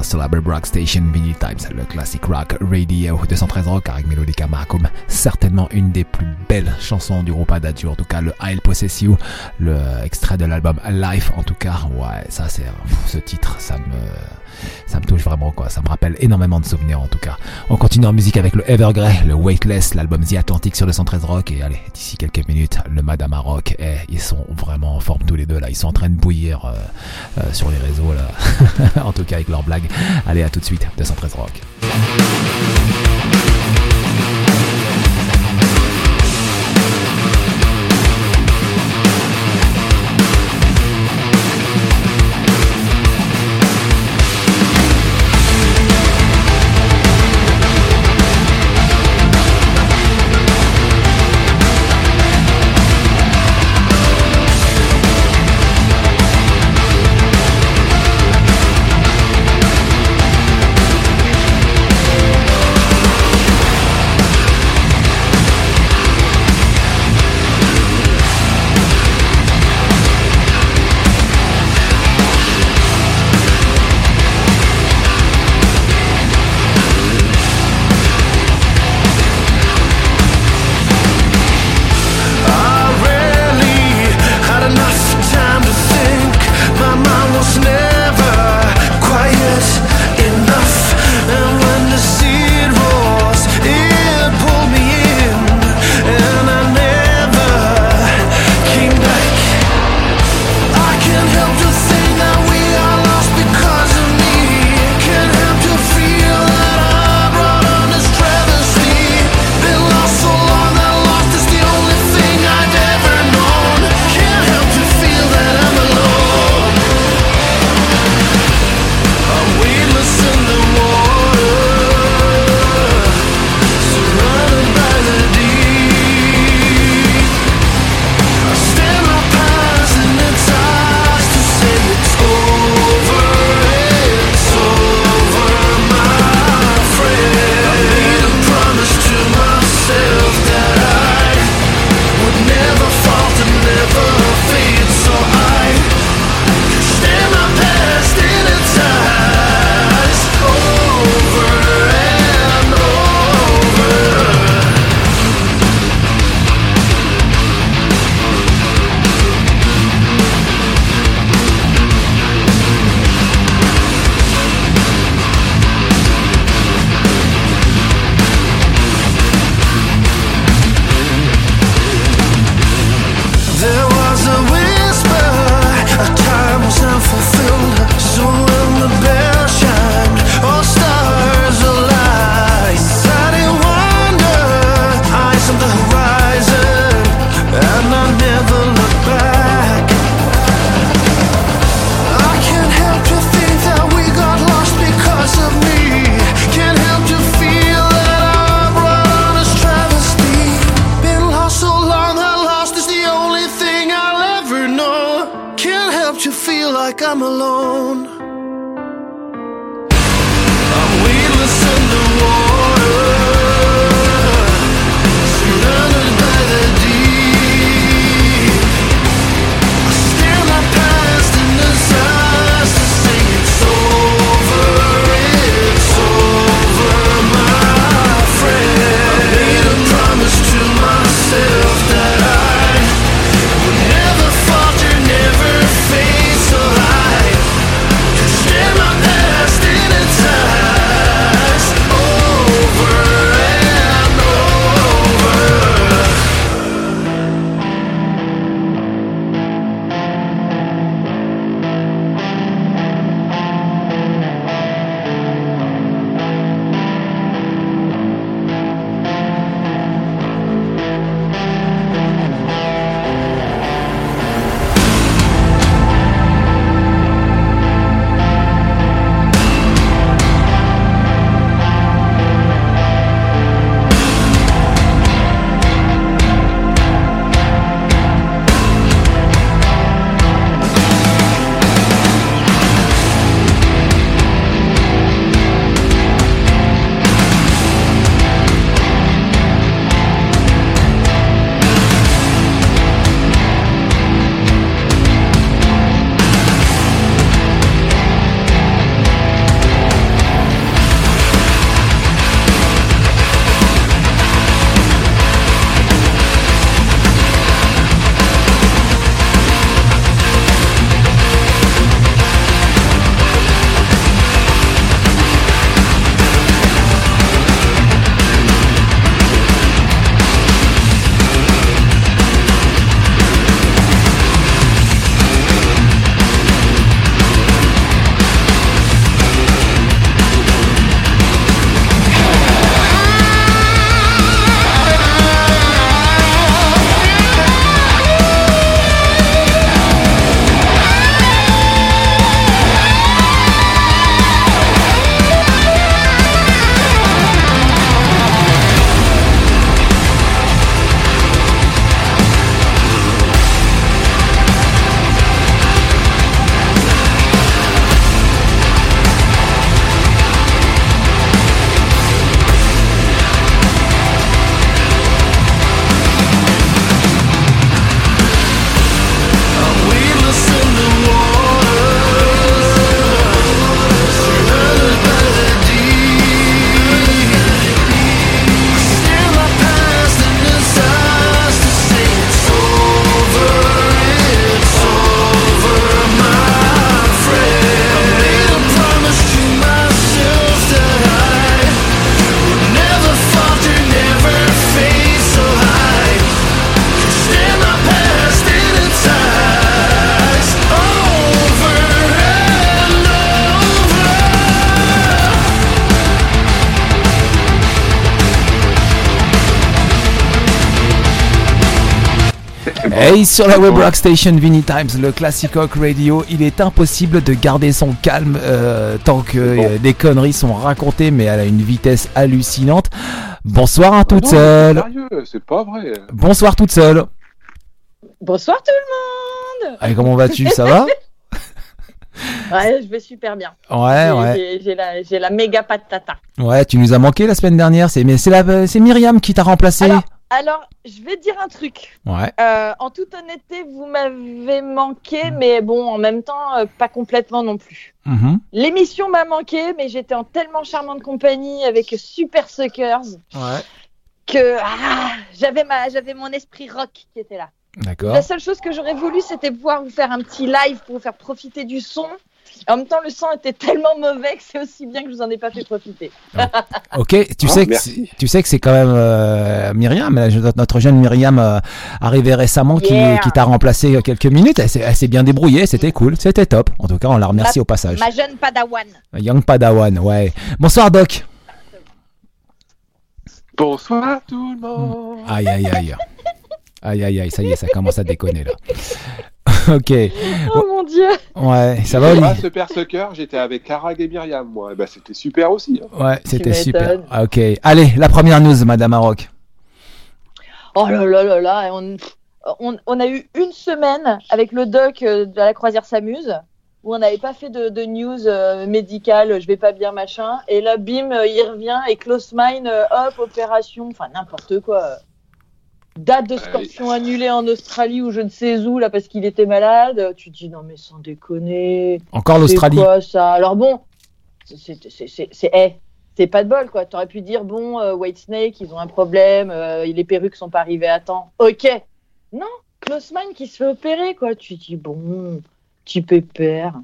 sur la Bell Rock Station, Vinyl Times, le Classic Rock Radio 213 Rock avec Melodica Maracum, certainement une des plus belles chansons du groupe Adagio, en tout cas le I'll Possess You, le extrait de l'album Life, en tout cas, ouais, ça c'est ce titre, ça me touche vraiment quoi, ça me rappelle énormément de souvenirs en tout cas. On continue en musique avec le Evergrey, le Weightless, l'album The Atlantic sur 213 Rock et allez, d'ici quelques minutes, le Madama Rock, et ils sont vraiment en forme tous les deux là, ils sont en train de bouillir sur les réseaux là, en tout cas avec leurs blagues. Allez, à tout de suite, 213 Rock. like I'm alone. I'm weightless in the water, surrounded by the deep. I stare my past in the eyes to sing it's over, my friend. I made a promise to myself that hey, sur la web rock station Vinnie Times, le classic rock radio, il est impossible de garder son calme tant que des conneries sont racontées, mais à une vitesse hallucinante. Bonsoir à toute seule. Sérieux, c'est pas vrai. Bonsoir toute seule. Bonsoir tout le monde. Allez, comment vas-tu, ça va? Ouais, je vais super bien. Ouais. J'ai la méga patata. Ouais, tu nous as manqué la semaine dernière. C'est Myriam qui t'a remplacée. Alors, je vais dire un truc. Ouais. En toute honnêteté, vous m'avez manqué, mais bon, en même temps, pas complètement non plus. Mm-hmm. L'émission m'a manqué, mais j'étais en tellement charmante compagnie avec Super Suckers que j'avais mon esprit rock qui était là. D'accord. La seule chose que j'aurais voulu, c'était pouvoir vous faire un petit live pour vous faire profiter du son. En même temps, le son était tellement mauvais que c'est aussi bien que je vous en ai pas fait profiter. Ok, tu sais que c'est quand même Myriam, notre jeune Myriam arrivée récemment qui t'a remplacé quelques minutes. Elle s'est bien débrouillée, c'était cool, c'était top. En tout cas, on la remercie au passage. Ma jeune Padawan. Young Padawan, ouais. Bonsoir Doc. Bonsoir tout le monde. Aïe, ça y est, ça commence à déconner là. Ok. Oh mon dieu. Ouais, ça va. Moi, Super Sucker, j'étais avec Karag et Myriam, moi. Et ben, c'était super aussi. Hein. Ouais, c'était super. Ok. Allez, la première news, Madame Maroc. Oh là là là là, on a eu une semaine avec le doc de la croisière s'amuse. où on n'avait pas fait de news médicale, je vais pas bien machin, et là bim, il revient et close mine, hop, opération, enfin n'importe quoi. Date de Scorpion annulée en Australie ou je ne sais où là parce qu'il était malade. Tu te dis non mais sans déconner. Encore l'Australie. C'est quoi ça ? Alors bon, c'est pas de bol quoi. T'aurais pu dire bon Whitesnake ils ont un problème, les perruques sont pas arrivées à temps. Ok. Non, Closeman qui se fait opérer quoi. Tu te dis bon, petit pépère.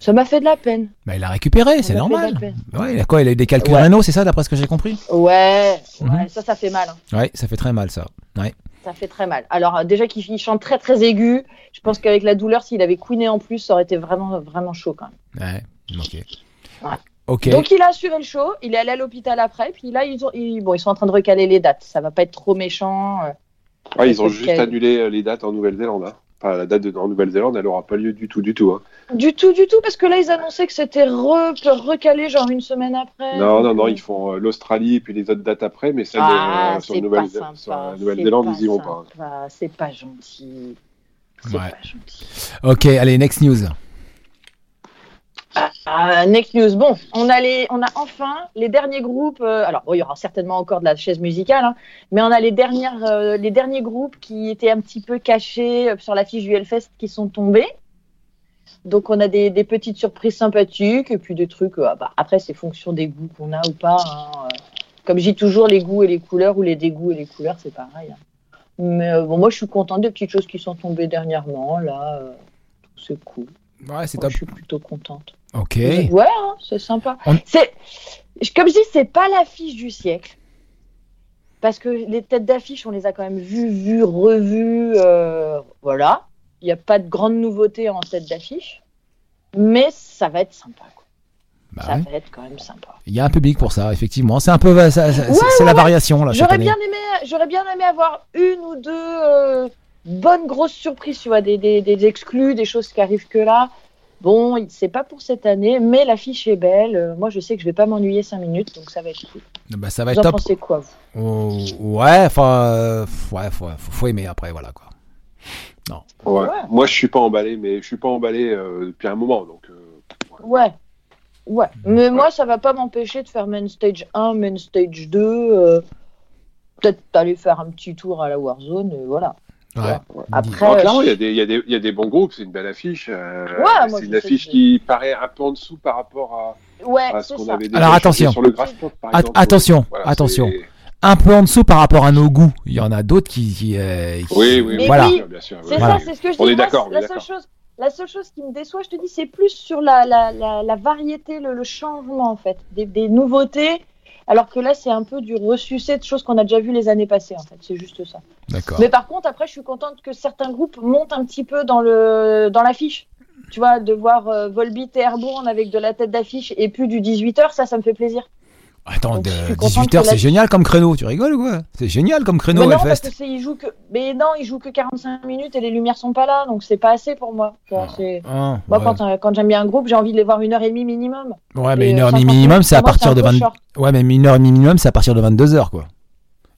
Ça m'a fait de la peine. Bah, il a récupéré, c'est normal. Ouais, il a quoi ? Il a eu des calculs rénaux, c'est ça, d'après ce que j'ai compris ? Ouais, ça fait mal. Hein. Ouais, ça fait très mal, ça. Ouais. Ça fait très mal. Alors, déjà qu'il chante très, très aigu. Je pense qu'avec la douleur, s'il avait couiné en plus, ça aurait été vraiment, vraiment chaud quand même. Ouais, ok. Ouais. Okay. Donc, il a assuré le show. Il est allé à l'hôpital après. Puis là, ils sont en train de recaler les dates. Ça va pas être trop méchant. Ouais, ils ont juste annulé les dates en Nouvelle-Zélande, hein. Enfin, la date en Nouvelle-Zélande, elle n'aura pas lieu du tout, du tout. Hein. Du tout, parce que là, ils annonçaient que c'était recalé genre une semaine après. Non, ils font l'Australie et puis les autres dates après, mais celle sur la Nouvelle-Zélande, ils n'y vont pas. Hein. C'est pas gentil. Pas gentil. Ok, allez, next news. Next news, bon, on a enfin les derniers groupes, alors bon, il y aura certainement encore de la chaise musicale, hein, mais on a les derniers groupes qui étaient un petit peu cachés sur l'affiche du Hellfest qui sont tombés. Donc on a des petites surprises sympathiques et puis des trucs, après c'est fonction des goûts qu'on a ou pas, hein, comme je dis toujours, les goûts et les couleurs ou les dégoûts et les couleurs, c'est pareil. Hein. Mais bon, moi je suis contente des petites choses qui sont tombées dernièrement, là, c'est cool. Ouais, c'est top. Je suis plutôt contente. Ok. Ouais, hein, c'est sympa. Comme je dis, c'est pas l'affiche du siècle. Parce que les têtes d'affiche, on les a quand même vues, revues. Voilà. Il n'y a pas de grande nouveauté en tête d'affiche. Mais ça va être sympa. Quoi. Bah ça va être quand même sympa. Il y a un public pour ça, effectivement. C'est un peu la variation. Là, j'aurais bien aimé avoir une ou deux. Bonne grosse surprise, tu vois, des exclus, des choses qui arrivent que là. Bon, c'est pas pour cette année, mais l'affiche est belle. Moi, je sais que je vais pas m'ennuyer 5 minutes, donc ça va être cool. Bah, ça va être top. Vous en pensez quoi, vous ? Ouais, enfin, faut aimer après, voilà quoi. Non. Ouais. Moi, je suis pas emballé depuis un moment, donc. Ouais. Mais moi, ça va pas m'empêcher de faire Main Stage 1, Main Stage 2. Peut-être aller faire un petit tour à la Warzone, voilà. Ouais. Après, clairement, il y a des bons groupes, c'est une belle affiche. C'est une affiche qui paraît un peu en dessous par rapport à ce qu'on avait déjà. Alors attention, sur le Grassplot, par exemple, attention. Un peu en dessous par rapport à nos goûts. Il y en a d'autres qui... Oui, voilà. Bien sûr. C'est ça, c'est ce que je dis. On est d'accord. La seule chose qui me déçoit, je te dis, c'est plus sur la variété, le changement en fait, des nouveautés. Alors que là, c'est un peu du ressucé de choses qu'on a déjà vues les années passées, en fait. C'est juste ça. D'accord. Mais par contre, après, je suis contente que certains groupes montent un petit peu dans l'affiche. Tu vois, de voir Volbeat et Airborne avec de la tête d'affiche et plus du 18h, ça me fait plaisir. Attends, donc, 18h, c'est génial comme créneau. Tu rigoles ou quoi ? C'est génial comme créneau, Hellfest. Ils jouent que 45 minutes et les lumières sont pas là, donc c'est pas assez pour moi. Moi, quand j'aime bien un groupe, j'ai envie de les voir 1h30 minimum. Ouais, mais 1h30 minimum, c'est à partir de 20h. Ouais, mais 1h30 minimum, c'est à partir de 22h, quoi.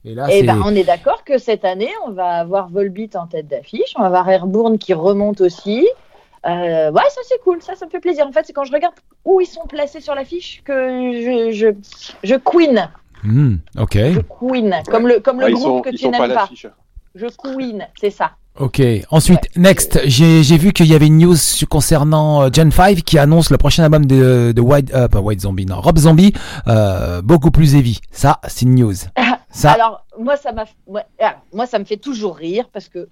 Et là, on est d'accord que cette année, on va avoir Volbeat en tête d'affiche, on va avoir Airborne qui remonte aussi. Ça c'est cool, ça me fait plaisir. En fait, c'est quand je regarde où ils sont placés sur l'affiche que je queen. Ok. Je queen, comme le groupe que tu n'aimes pas. Je queen, c'est ça. Ok. Ensuite, next, j'ai vu qu'il y avait une news concernant Gen 5 qui annonce le prochain album de Rob Zombie, beaucoup plus heavy. Ça, c'est une news. Ça. Alors moi, ça me fait toujours rire parce que.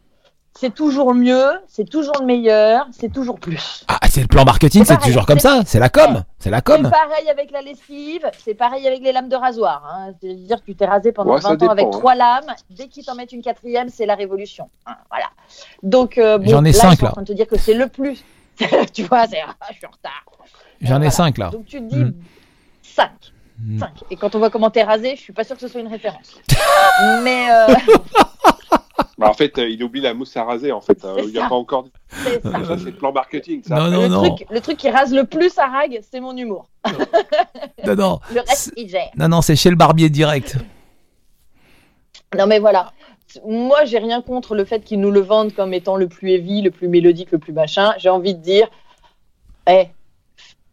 C'est toujours mieux, c'est toujours le meilleur, c'est toujours plus. Ah, c'est le plan marketing, c'est toujours comme ça, c'est la com, C'est pareil avec la lessive, c'est pareil avec les lames de rasoir. Hein. C'est-à-dire que tu t'es rasé pendant 20 ans avec 3 lames, dès qu'ils t'en mettent une 4e, c'est la révolution. Voilà. Donc, j'en ai 5 là. Je suis en train de te dire que c'est le plus. Tu vois, je suis en retard. J'en ai 5 là. Donc tu te dis 5. Et quand on voit comment t'es rasé, je suis pas sûr que ce soit une référence. Mais. Bah en fait, il oublie la mousse à raser, en fait. Il n'y a pas encore... Ça, c'est le plan marketing, ça. Non. Le truc qui rase le plus à rag, c'est mon humour. Non. Le reste, il gère. Non, c'est chez le barbier direct. Non, mais voilà. moi, j'ai rien contre le fait qu'ils nous le vendent comme étant le plus heavy, le plus mélodique, le plus machin. J'ai envie de dire,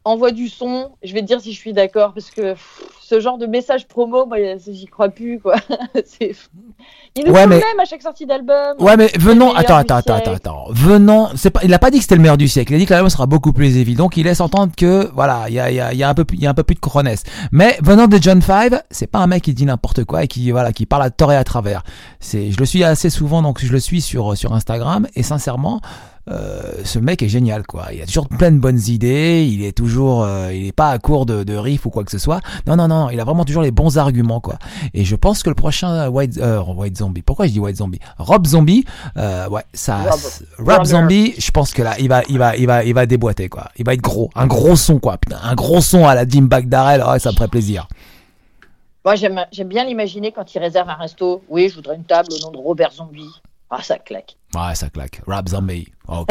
envoie du son, je vais te dire si je suis d'accord, parce que ce genre de message promo, moi, j'y crois plus, quoi. Il nous problème à chaque sortie d'album. Ouais, mais venons, attends. Venons, c'est pas, il a pas dit que c'était le meilleur du siècle, il a dit que l'album sera beaucoup plus heavy, donc il laisse entendre que, voilà, il y a un peu plus de coronesse. Mais venant de John Five, c'est pas un mec qui dit n'importe quoi et qui parle à tort et à travers. Je le suis assez souvent, donc je le suis sur Instagram, et sincèrement, ce mec est génial, quoi. Il a toujours plein de bonnes idées. Il est toujours, il est pas à court de riff ou quoi que ce soit. Non. Il a vraiment toujours les bons arguments, quoi. Et je pense que le prochain White Zombie. Pourquoi je dis White Zombie? Rob Zombie. Rob Zombie. Je pense que là, il va déboîter, quoi. Il va être gros, un gros son, quoi. Putain, un gros son à la Jim Bagdarel. Ouais, ça me ferait plaisir. Moi, j'aime bien l'imaginer quand il réserve un resto. Oui, je voudrais une table au nom de Robert Zombie. Ah, ça claque. Ouais, ça claque. Rob Zombie. Ok.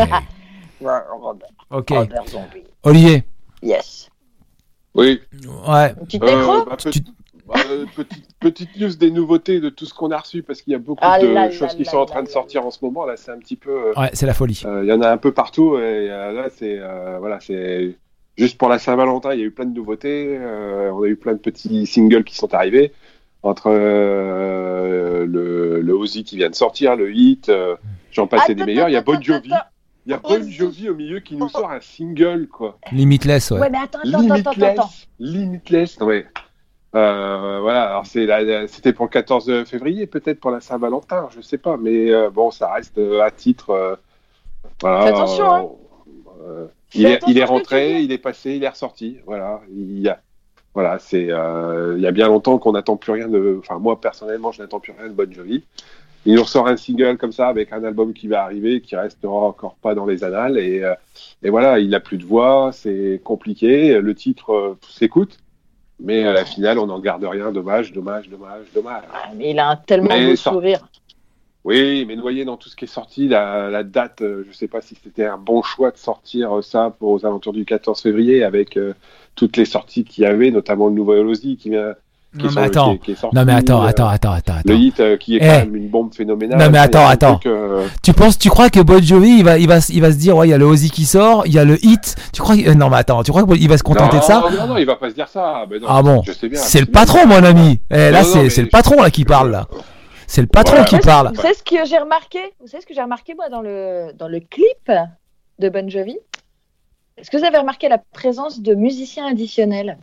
Ok. Robert Zombie. Olivier. Yes. Oui. Ouais. Une petite écran. Petite news des nouveautés de tout ce qu'on a reçu, parce qu'il y a beaucoup de choses qui sont en train de sortir en ce moment. Là, c'est un petit peu. Ouais, c'est la folie. Il y en a un peu partout. Et là, c'est c'est juste pour la Saint-Valentin. Il y a eu plein de nouveautés. On a eu plein de petits singles qui sont arrivés. Entre le Ozzy qui vient de sortir, le Hit, j'en passais des meilleurs. Il y a Bon Jovi. Il y a Bon Jovi au milieu qui nous sort un single, quoi. Limitless, ouais. Ouais, mais attends. Limitless, ouais. Voilà, alors c'était pour le 14 février, peut-être pour la Saint-Valentin, je sais pas, mais bon, ça reste à titre. Voilà, fais attention, hein. Il est rentré, il est passé, il est ressorti. Voilà, Voilà, c'est il y a bien longtemps qu'on n'attend plus rien de. Enfin, moi personnellement, je n'attends plus rien de Bon Jovi. Il nous ressort un single comme ça avec un album qui va arriver, qui restera encore pas dans les annales. Et voilà, il n'a plus de voix, c'est compliqué. Le titre s'écoute, mais à la finale, on n'en garde rien. Dommage. Ah, mais il a tellement beau sourire. Oui, mais noyé dans tout ce qui est sorti, la date, je ne sais pas si c'était un bon choix de sortir ça pour aux alentours du 14 février avec toutes les sorties qu'il y avait, notamment le nouveau Ozzy qui est sorti. Non mais attends. Le Hit qui est quand même une bombe phénoménale. Non mais attends. Tu crois que Bon Jovi il va se dire ouais, il y a le Ozzy qui sort, il y a le Hit. Tu crois qu'il va se contenter de ça? Non, il va pas se dire ça. Ben non, ah bon. Je sais bien, c'est le patron, mon ami. C'est le patron là qui parle là. C'est le patron qui parle. Vous savez ce que j'ai remarqué? Moi dans le clip de Bon Jovi? Est-ce que vous avez remarqué la présence de musiciens additionnels?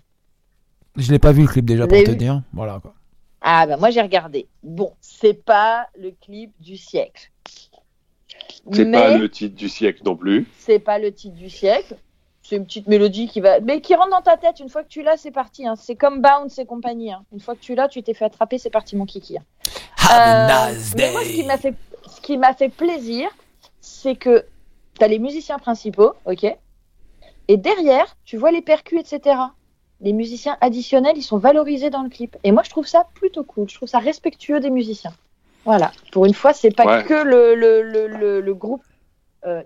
Je l'ai pas vu le clip déjà pour te dire. Voilà quoi. Ah bah moi j'ai regardé. Bon, c'est pas le clip du siècle. C'est pas le titre du siècle non plus. C'est pas le titre du siècle. C'est une petite mélodie qui rentre dans ta tête. Une fois que tu l'as, c'est parti. Hein. C'est comme Bounce et compagnie. Hein. Une fois que tu l'as, tu t'es fait attraper, c'est parti mon kiki. Hein. Nice day. Mais moi, ce qui m'a fait plaisir, c'est que t'as les musiciens principaux, ok, et derrière, tu vois les percus, etc. Les musiciens additionnels, ils sont valorisés dans le clip. Et moi, je trouve ça plutôt cool. Je trouve ça respectueux des musiciens. Voilà. Pour une fois, c'est pas que le groupe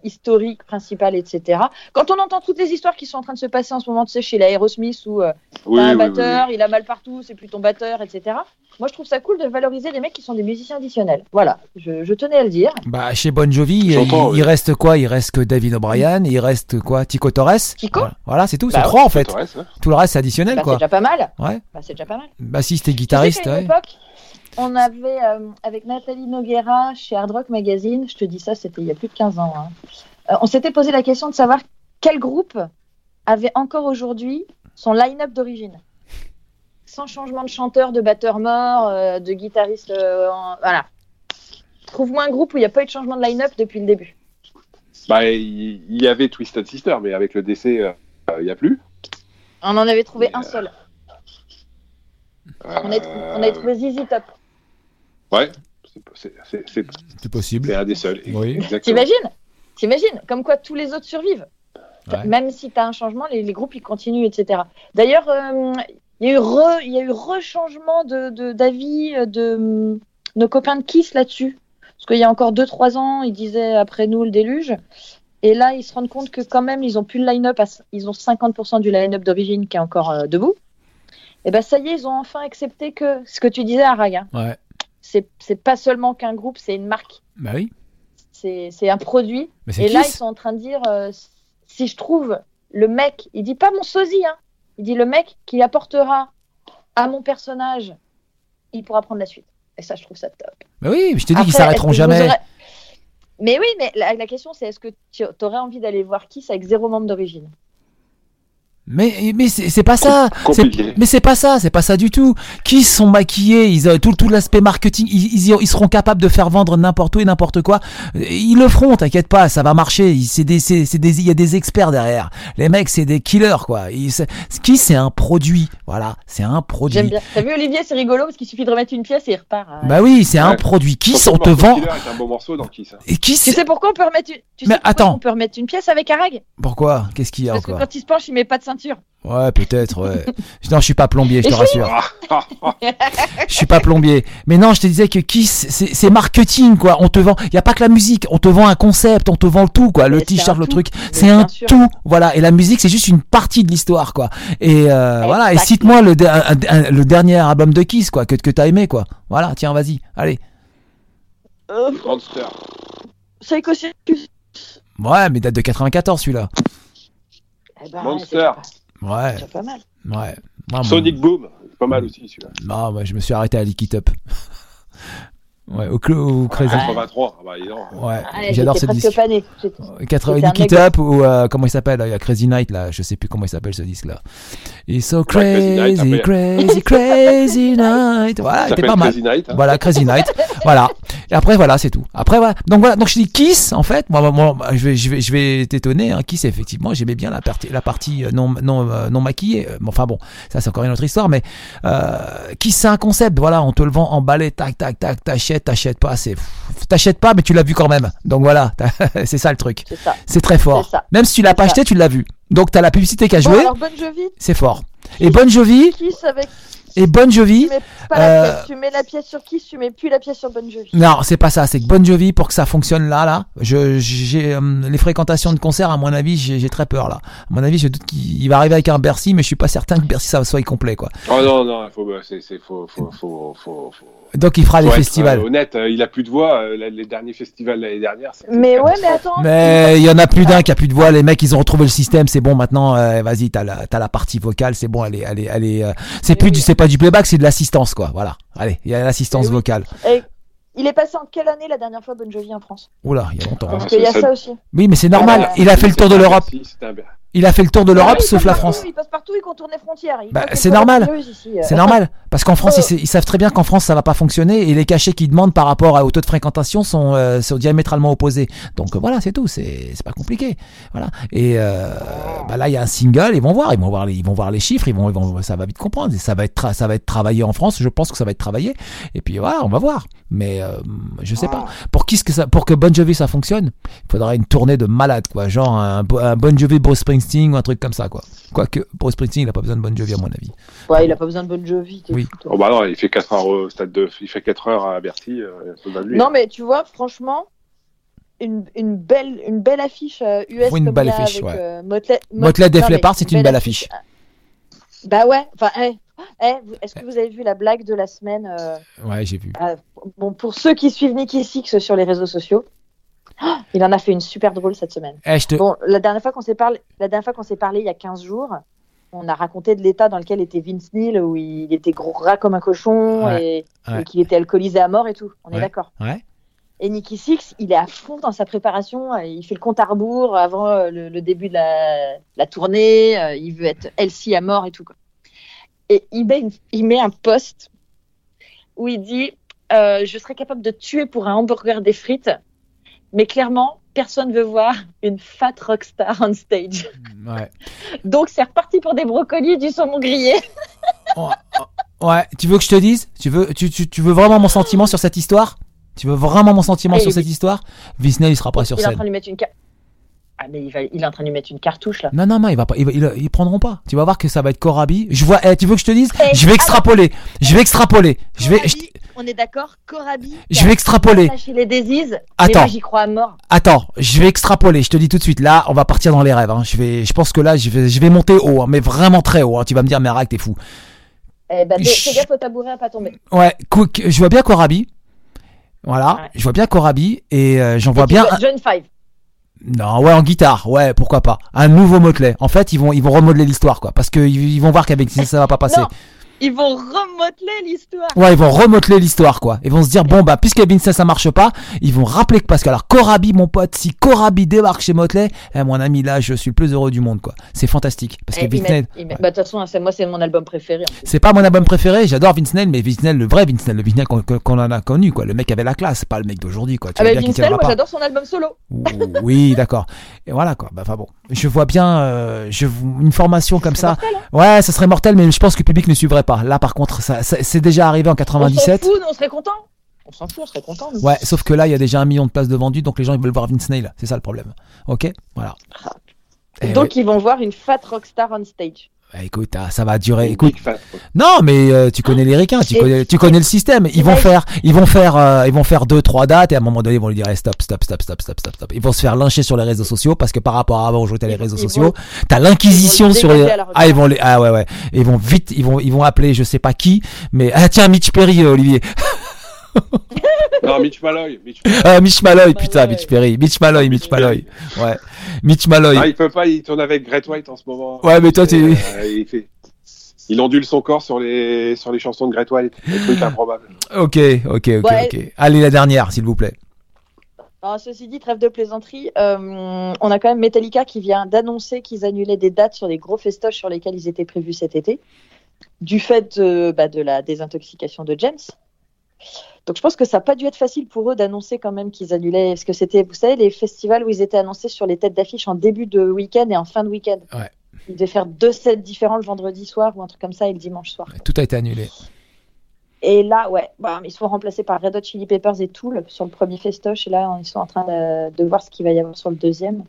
historique principal, etc. Quand on entend toutes les histoires qui sont en train de se passer en ce moment, tu sais, chez l'Aerosmith où t'as un batteur, il a mal partout, c'est plus ton batteur, etc. Moi, je trouve ça cool de valoriser les mecs qui sont des musiciens additionnels. Voilà, je tenais à le dire. Bah, chez Bon Jovi, il reste quoi? Il reste que David O'Brien, il reste quoi? Tico Torres. Voilà, c'est tout. Bah, c'est trois en fait. Torres, ouais. Tout le reste, c'est additionnel, quoi. C'est déjà pas mal. Ouais. Bah, c'est déjà pas mal. Bah, si c'était guitariste. Tu sais qu'à une époque, on avait avec Nathalie Noguera chez Hard Rock Magazine. Je te dis ça, c'était il y a plus de 15 ans. Hein. On s'était posé la question de savoir quel groupe avait encore aujourd'hui son line-up d'origine. Sans changement de chanteur, de batteur mort, de guitariste, voilà. Trouve-moi un groupe où il n'y a pas eu de changement de line-up depuis le début. Bah, il y avait Twisted Sister, mais avec le décès, il n'y a plus. On en avait trouvé un seul. On a trouvé ZZ Top. Ouais, c'est possible. C'est un des seuls. Oui. T'imagines comme quoi tous les autres survivent. Ouais. Même si tu as un changement, les groupes ils continuent, etc. D'ailleurs... Il y a eu rechangement d'avis de nos copains de Kiss là-dessus. Parce qu'il y a encore 2-3 ans, ils disaient après nous le déluge. Et là, ils se rendent compte que quand même, ils ont plus le line-up. Ils ont 50% du line-up d'origine qui est encore debout. Et ben ça y est, ils ont enfin accepté que ce que tu disais, Arag. Hein. Ouais. c'est pas seulement qu'un groupe, c'est une marque. Bah oui. C'est un produit. Et là, ils sont en train de dire, si je trouve le mec, il dit pas mon sosie, hein, il dit le mec qui apportera à mon personnage, il pourra prendre la suite. Et ça, je trouve ça top. Bah oui, je t'ai dit qu'ils s'arrêteront jamais. Mais oui, mais la question, c'est est-ce que tu aurais envie d'aller voir Kiss avec zéro membre d'origine ? Mais c'est pas ça. C'est pas ça du tout. Kiss sont maquillés, ils ont tout l'aspect marketing, ils seront capables de faire vendre n'importe où et n'importe quoi. Ils le feront, t'inquiète pas, ça va marcher. Il y a des experts derrière. Les mecs, c'est des killers quoi. Kiss c'est un produit, voilà, c'est un produit. J'aime bien. T'as vu Olivier, c'est rigolo parce qu'il suffit de remettre une pièce et il repart. Hein. Bah oui, c'est un produit. Kiss, on te vend. C'est un bon morceau dans Kiss. Hein. Et Kiss... Tu sais pourquoi on peut remettre une... on peut remettre une pièce avec un rag ? Pourquoi ? Qu'est-ce qu'il y a encore ? Parce que quand il se penche, il met pas de ceinture. Ouais, peut-être, ouais. Non, je suis pas plombier, je te rassure. Je suis pas plombier. Mais non, je te disais que Kiss, c'est marketing, quoi. On te vend, il n'y a pas que la musique, on te vend un concept, on te vend le tout, quoi. Le t-shirt, le truc, c'est un tout, voilà. Et la musique, c'est juste une partie de l'histoire, quoi. Et voilà, et cite-moi le dernier album de Kiss, quoi, que t'as aimé, quoi. Voilà, tiens, vas-y, allez. Psycho Circus. Ouais, mais date de 94, celui-là. Eh ben, Monster. Ouais. C'est pas mal. Ouais. Non, Sonic Boom, c'est pas mal aussi celui-là. Non, moi je me suis arrêté à Lick It Up. Ouais, au Crazy. 83, bah il est là. Ouais, allez, j'adore ce disque. Pas né. 80 Lick It Up ou comment il s'appelle là, il y a Crazy Night là, je sais plus comment il s'appelle ce disque là. It's so crazy, ouais, crazy night. Voilà, c'était pas mal. Crazy Night, hein. Voilà, Crazy Night. Voilà. Et après voilà, c'est tout. Après voilà. Donc je dis Kiss en fait. Moi je vais t'étonner hein. Kiss effectivement, j'aimais bien la partie non maquillée. Enfin bon, ça c'est encore une autre histoire mais Kiss c'est un concept, voilà, on te le vend emballé tac t'achètes pas, t'achètes pas mais tu l'as vu quand même. Donc voilà, c'est ça le truc. C'est ça. C'est très fort. C'est même si tu l'as pas acheté, tu l'as vu. Donc t'as la publicité qui a joué. Alors, Bon Jovi. C'est fort. Et Bon Jovi Kiss avec Et Bon Jovi, tu mets la pièce sur Kiss, tu mets plus la pièce sur Bon Jovi. Non, c'est pas ça. C'est que Bon Jovi, pour que ça fonctionne là, j'ai les fréquentations de concert. À mon avis, j'ai très peur là. À mon avis, je doute qu'il va arriver avec un Bercy, mais je suis pas certain que Bercy ça soit complet quoi. Oh non, faut. Donc il fera les festivals. Honnête, il a plus de voix. Les derniers festivals l'année dernière. Mais ouais, mais attends. Mais il y en a plus d'un qui a plus de voix. Les mecs, ils ont retrouvé le système. C'est bon maintenant. Vas-y, t'as la partie vocale. C'est bon, allez. C'est pas du playback, c'est de l'assistance quoi, voilà. Allez, il y a l'assistance vocale. Et il est passé en quelle année la dernière fois Bon Jovi en France ? Oula, il y a longtemps. Parce qu'il y a ça aussi. Oui, mais c'est normal, il a fait le tour de l'Europe. Il a fait le tour de l'Europe sauf la France. Il passe partout, il contourne les frontières. Bah, c'est normal. C'est normal parce qu'en France ils savent très bien qu'en France ça va pas fonctionner et les cachets qu'ils demandent par rapport au taux de fréquentation sont diamétralement opposés. Donc voilà, c'est tout, c'est pas compliqué. Voilà. Et là il y a un single, ils vont voir les chiffres, ça va vite comprendre, et ça va être travaillé en France, je pense que ça va être travaillé et puis voilà, on va voir. Mais je sais pas. Pour que Bon Jovi ça fonctionne, il faudra une tournée de malade quoi, genre un Bon Jovi Bruce Springsteen ou un truc comme ça quoi. Quoique Bruce Springsteen il a pas besoin de Bon Jovi à mon avis. Ouais, il a pas besoin de Bon Jovi. Oui. Oh bah non, il fait 4 heures au stade de il fait 4 heures à Bercy, lui. Non mais tu vois franchement une belle affiche US oui, une comme belle là, affiche, avec ouais. Motley Def Leppard, c'est une belle affiche. Bah ouais, enfin est-ce que vous avez vu la blague de la semaine Ouais, j'ai vu. Bon pour ceux qui suivent Nicky Six sur les réseaux sociaux. Oh, il en a fait une super drôle cette semaine. Bon, la dernière fois qu'on s'est parlé, il y a 15 jours, on a raconté de l'état dans lequel était Vince Neil, où il était gros rat comme un cochon et qu'il était alcoolisé à mort et tout. On est d'accord. Ouais. Et Nicky Six, il est à fond dans sa préparation. Il fait le compte à rebours avant le début de la tournée. Il veut être LC à mort et tout. Quoi. Et il met un post où il dit je serais capable de tuer pour un hamburger des frites. Mais clairement, personne ne veut voir une fat rockstar on stage. Ouais. Donc, c'est reparti pour des brocolis et du saumon grillé. Ouais. Tu veux que je te dise ? Tu veux vraiment mon sentiment sur cette histoire ? Tu veux vraiment mon sentiment sur cette histoire ? Vince Neil, il sera pas sur scène. Il est en train de lui mettre une carte. Ah mais il est en train de lui mettre une cartouche là. Non, il va pas, ils prendront pas. Tu vas voir que ça va être Corabi. Je vois. Tu veux que je te dise ? Je vais extrapoler. On est d'accord, Corabi. Je vais extrapoler. Chez les désises. Attends. Moi, j'y crois à mort. Attends, je vais extrapoler. Je te dis tout de suite. Là, on va partir dans les rêves. Hein. Je pense que là, je vais monter haut, hein, mais vraiment très haut. Hein. Tu vas me dire, mais Rack, t'es fou. Fais gaffe au tabouret à pas tomber. Ouais, je vois bien Corabi. Voilà, ouais. Je vois bien Corabi et j'en vois bien. John Five. Non, ouais, en guitare, ouais, pourquoi pas. Un nouveau Motley. En fait, ils vont remodeler l'histoire, quoi, parce que ils vont voir qu'avec ça va pas passer. Non. Ils vont remodeler l'histoire. Ouais, ils vont remodeler l'histoire, quoi. Ils vont se dire, bon, bah, puisque Beyoncé, ça marche pas, ils vont rappeler que, parce que, alors, Corabi, mon pote, si Corabi débarque chez Motley, mon ami, là, je suis le plus heureux du monde, quoi. C'est fantastique. Parce que Vince Neil. Ouais. Bah, de toute façon, moi, c'est mon album préféré. En fait. C'est pas mon album préféré, j'adore Vince Neil, mais Vince Neil, le vrai Vince Neil, le Vince Neil qu'on en a connu, quoi. Le mec avait la classe, pas le mec d'aujourd'hui, quoi. Tu vois bien Vince Neil, moi, j'adore son album solo. Oui, d'accord. Et voilà, quoi. Bah, enfin, bon. Je vois bien, une formation comme ça. Mortel, hein. Ouais, ça serait mortel, mais je pense que le public ne suivrait pas. Là, par contre, ça c'est déjà arrivé en 97. On s'en fout, on serait content. On s'en fout, on serait content. Nous. Ouais, sauf que là, il y a déjà 1 million de places de vendues, donc les gens ils veulent voir Vince Neil. C'est ça le problème. Ok, voilà. Et donc ils vont voir une fat rockstar on stage. Bah, écoute, ça va durer. Écoute, non, mais tu connais les ricains, tu connais le système. Ils vont faire 2-3 dates et à un moment donné, ils vont lui dire stop. Ils vont se faire lyncher sur les réseaux sociaux parce que par rapport à avant, où j'étais les réseaux sociaux, t'as l'inquisition sur les. Ah ouais. Ils vont appeler, je sais pas qui, mais tiens, Mitch Perry, Olivier. Non, Mitch Malloy. Ouais. Mitch Malloy. Ah, il peut pas, il tourne avec Grete White en ce moment. Ouais, mais toi, tu. Il ondule son corps sur les chansons de Grete White. Des trucs improbables. Ok. Allez, la dernière, s'il vous plaît. Alors, ceci dit, trêve de plaisanterie, on a quand même Metallica qui vient d'annoncer qu'ils annulaient des dates sur les gros festoches sur lesquels ils étaient prévus cet été, du fait de la désintoxication de James. Donc je pense que ça n'a pas dû être facile pour eux d'annoncer quand même qu'ils annulaient, parce que c'était, vous savez, les festivals où ils étaient annoncés sur les têtes d'affiche en début de week-end et en fin de week-end. Ouais. Ils devaient faire 2 sets différents le vendredi soir ou un truc comme ça et le dimanche soir. Ouais, tout a été annulé. Et là, ouais, ils sont remplacés par Red Hot Chili Peppers et Tool sur le premier festoche, et là ils sont en train de voir ce qu'il va y avoir sur le deuxième.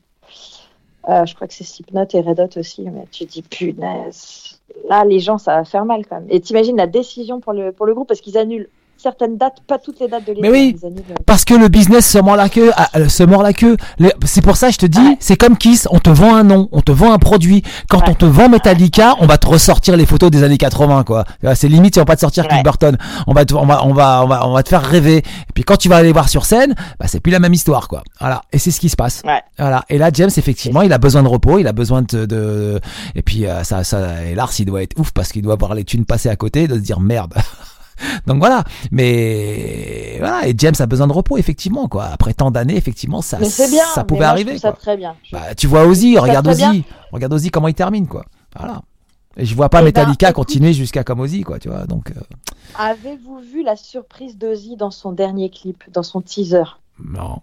Je crois que c'est Slipknot et Red Hot aussi, mais tu te dis punaise, là les gens ça va faire mal quand même. Et t'imagines la décision pour le groupe, parce qu'ils annulent certaines dates, pas toutes les dates de l'été. Mais oui, parce que le business se mord la queue. C'est pour ça que je te dis, c'est comme Kiss, on te vend un nom, on te vend un produit. Quand on te vend Metallica, on va te ressortir les photos des années 80, quoi. C'est limite si on va pas te sortir Cliff Burton. On va te faire rêver. Et puis quand tu vas aller voir sur scène, c'est plus la même histoire, quoi. Voilà. Et c'est ce qui se passe. Ouais. Voilà. Et là, James, effectivement, il a besoin de repos, il a besoin de... Et puis et Lars, il doit être ouf parce qu'il doit voir les thunes passer à côté et de se dire merde. Donc voilà, mais voilà, et James a besoin de repos, effectivement, quoi. Après tant d'années, effectivement, ça pouvait arriver. Je trouve ça très bien. Tu vois Ozzy, regarde Ozzy comment il termine, quoi. Voilà. Et je vois pas Metallica continuer jusqu'à comme Ozzy, quoi, tu vois. Donc. Avez-vous vu la surprise d'Ozzy dans son dernier clip, dans son teaser ? Non.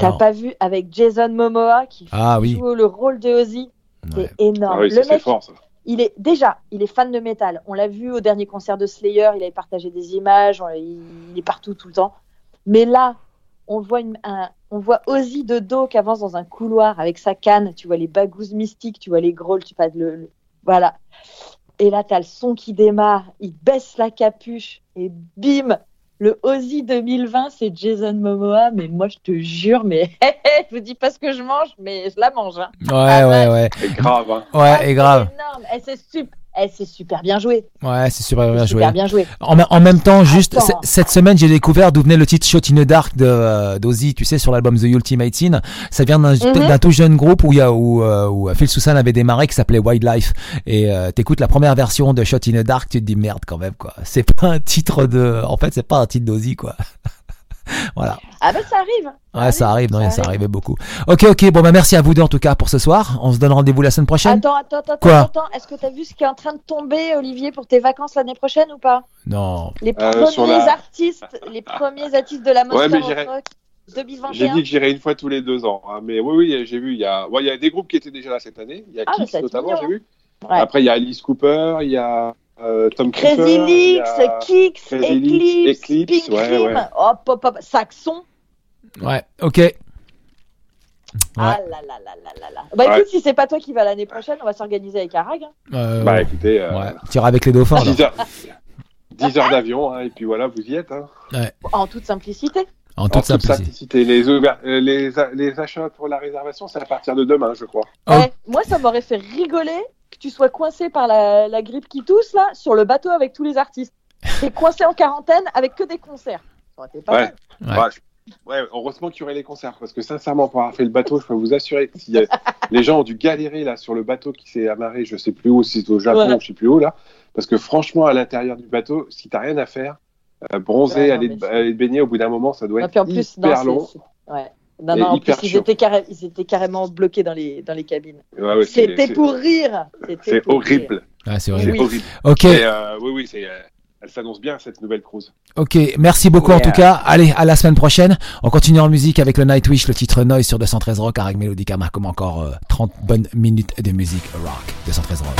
T'as pas vu avec Jason Momoa qui joue le rôle de Ozzy ? Ouais. C'est énorme. Ah oui, c'est fort, ça. Il est fan de métal. On l'a vu au dernier concert de Slayer, il avait partagé des images, il est partout tout le temps. Mais là, on voit Ozzy de dos qui avance dans un couloir avec sa canne, tu vois les bagouses mystiques, tu vois les grolls, tu passes le voilà. Et là, t'as le son qui démarre, il baisse la capuche et bim, le Ozzy 2020, c'est Jason Momoa, mais moi je te jure, mais je vous dis pas ce que je mange, mais je la mange. Hein. Ouais. C'est grave. Hein. Ouais, grave. C'est énorme. C'est super bien joué. Ouais, c'est super bien joué. En même temps, juste cette semaine, j'ai découvert d'où venait le titre Shot in the Dark d'Ozzy, tu sais, sur l'album The Ultimate Sin. Ça vient d'un tout jeune groupe où Phil Soussan avait démarré, qui s'appelait Wildlife. Et t'écoutes la première version de Shot in the Dark, tu te dis merde quand même, quoi. C'est pas un titre d'Ozzy, quoi. Voilà. Ah ben ça arrive. Ça arrivait beaucoup. Ok, bon merci à vous deux en tout cas pour ce soir. On se donne rendez-vous la semaine prochaine. Attends. Est-ce que t'as vu ce qui est en train de tomber, Olivier, pour tes vacances l'année prochaine ou pas ? Non. Les premiers artistes de la Monster Rock 2021. J'ai dit que j'irais une fois tous les 2 ans, hein, mais oui, j'ai vu. Il y a des groupes qui étaient déjà là cette année. Il y a Kiss notamment, mignon. J'ai vu. Ouais. Après il y a Alice Cooper, il y a Tom Cruise, Kix, Eclipse, Pink Cream, hop, Saxon. Ouais, ok. Ah là. Écoute, si c'est pas toi qui vas l'année prochaine, on va s'organiser avec Arag. Écoutez, t'iras avec les dauphins. 10 heures d'avion, hein, et puis voilà, vous y êtes. Hein. Ouais. En toute simplicité. Les achats pour la réservation, c'est à partir de demain, je crois. Moi, ça m'aurait fait rigoler. Que tu sois coincé par la grippe qui tousse là sur le bateau avec tous les artistes. T'es coincé en quarantaine avec que des concerts. Ça aurait été pas mal. Ouais, heureusement qu'il y aurait les concerts, parce que sincèrement, pour avoir fait le bateau, je peux vous assurer que si les gens ont dû galérer là sur le bateau qui s'est amarré, je sais plus où, si c'est au Japon, je sais plus où là, parce que franchement, à l'intérieur du bateau, si t'as rien à faire, bronzer, aller te baigner, au bout d'un moment, ça doit être hyper long. Ils étaient carrément bloqués dans les cabines. Ouais, c'était pour rire. C'est horrible. Ah, c'est horrible. Ok. Oui, c'est. Elle s'annonce bien, cette nouvelle cruise. Ok, merci beaucoup en tout cas. Allez, à la semaine prochaine. On continue en musique avec le Nightwish, le titre Noise sur 213 Rock avec Melodica Marc, comme encore 30 bonnes minutes de musique rock. 213 Rock.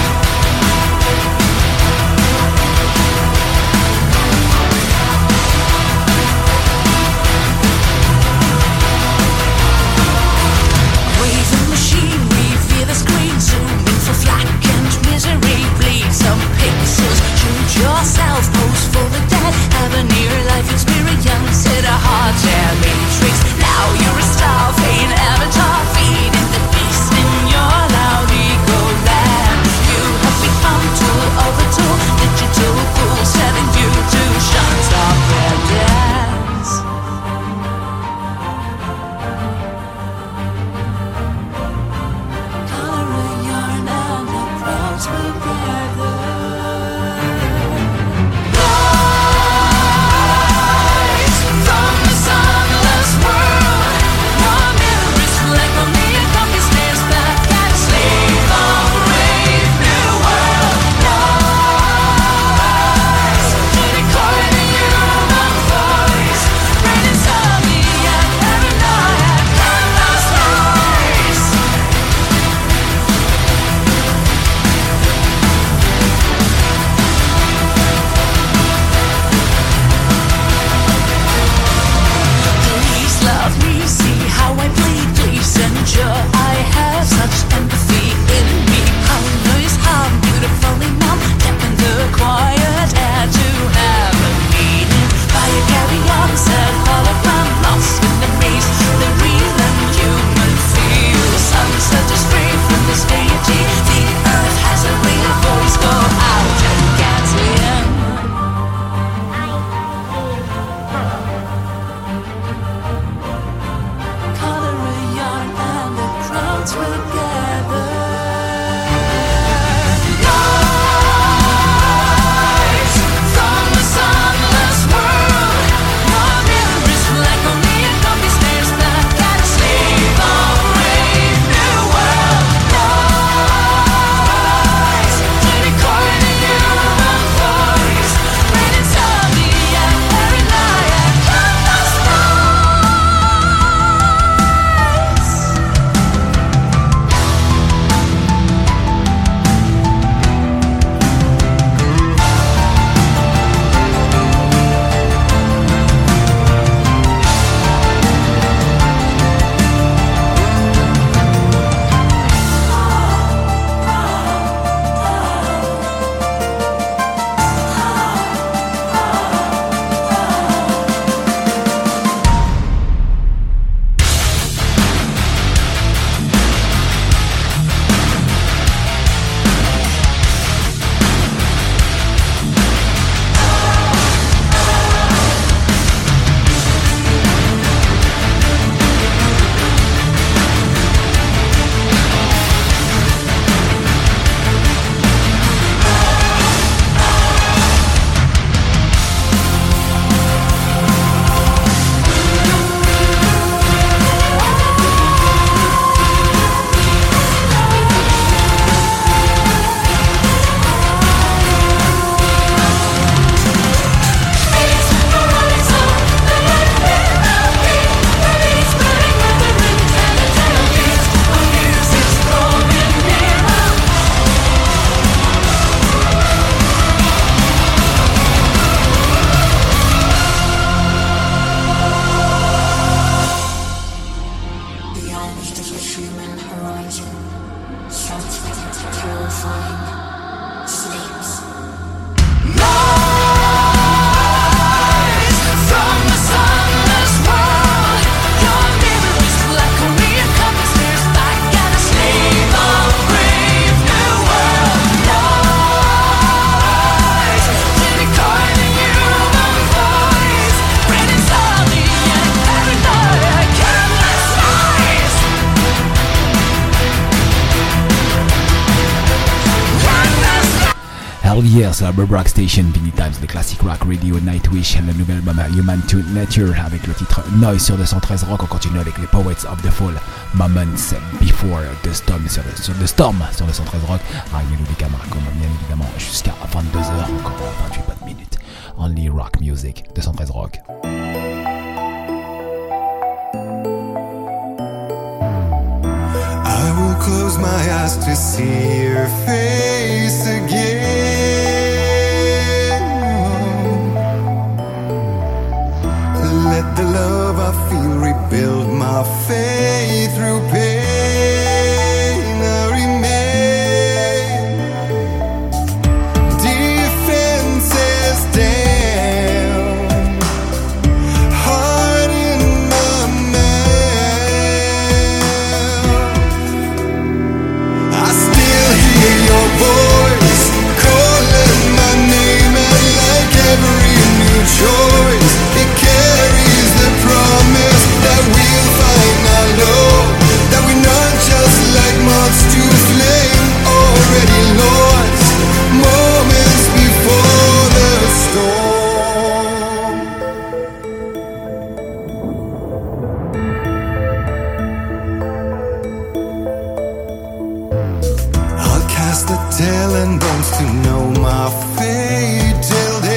Yourself, pose for the dead, have a near life experience in a hard jam matrix. Now you're a star, an avatar, feeding the beast in your loud ego land. You have become too old. Hier sur la Bob Rock Station, Vinnie Times, le classic rock radio Nightwish, le nouvel album Human to Nature avec le titre Noise sur 213 Rock. On continue avec les Poets of the Fall, Moments Before the Storm sur 213 Rock. Ariel ou les camarades, bien évidemment, jusqu'à 22h, encore 28 pas de minutes. Only Rock Music, 213 Rock. I will close my eyes to see your face again. Let the love I feel rebuild my faith through pain. I remain defenses down, heart in my mouth. I still hear your voice calling my name, and like every new choice, it carries the promise that we'll find our love, that we're not just like moths to a flame, already lost moments before the storm. I'll cast the tail and bones to know my fate till day.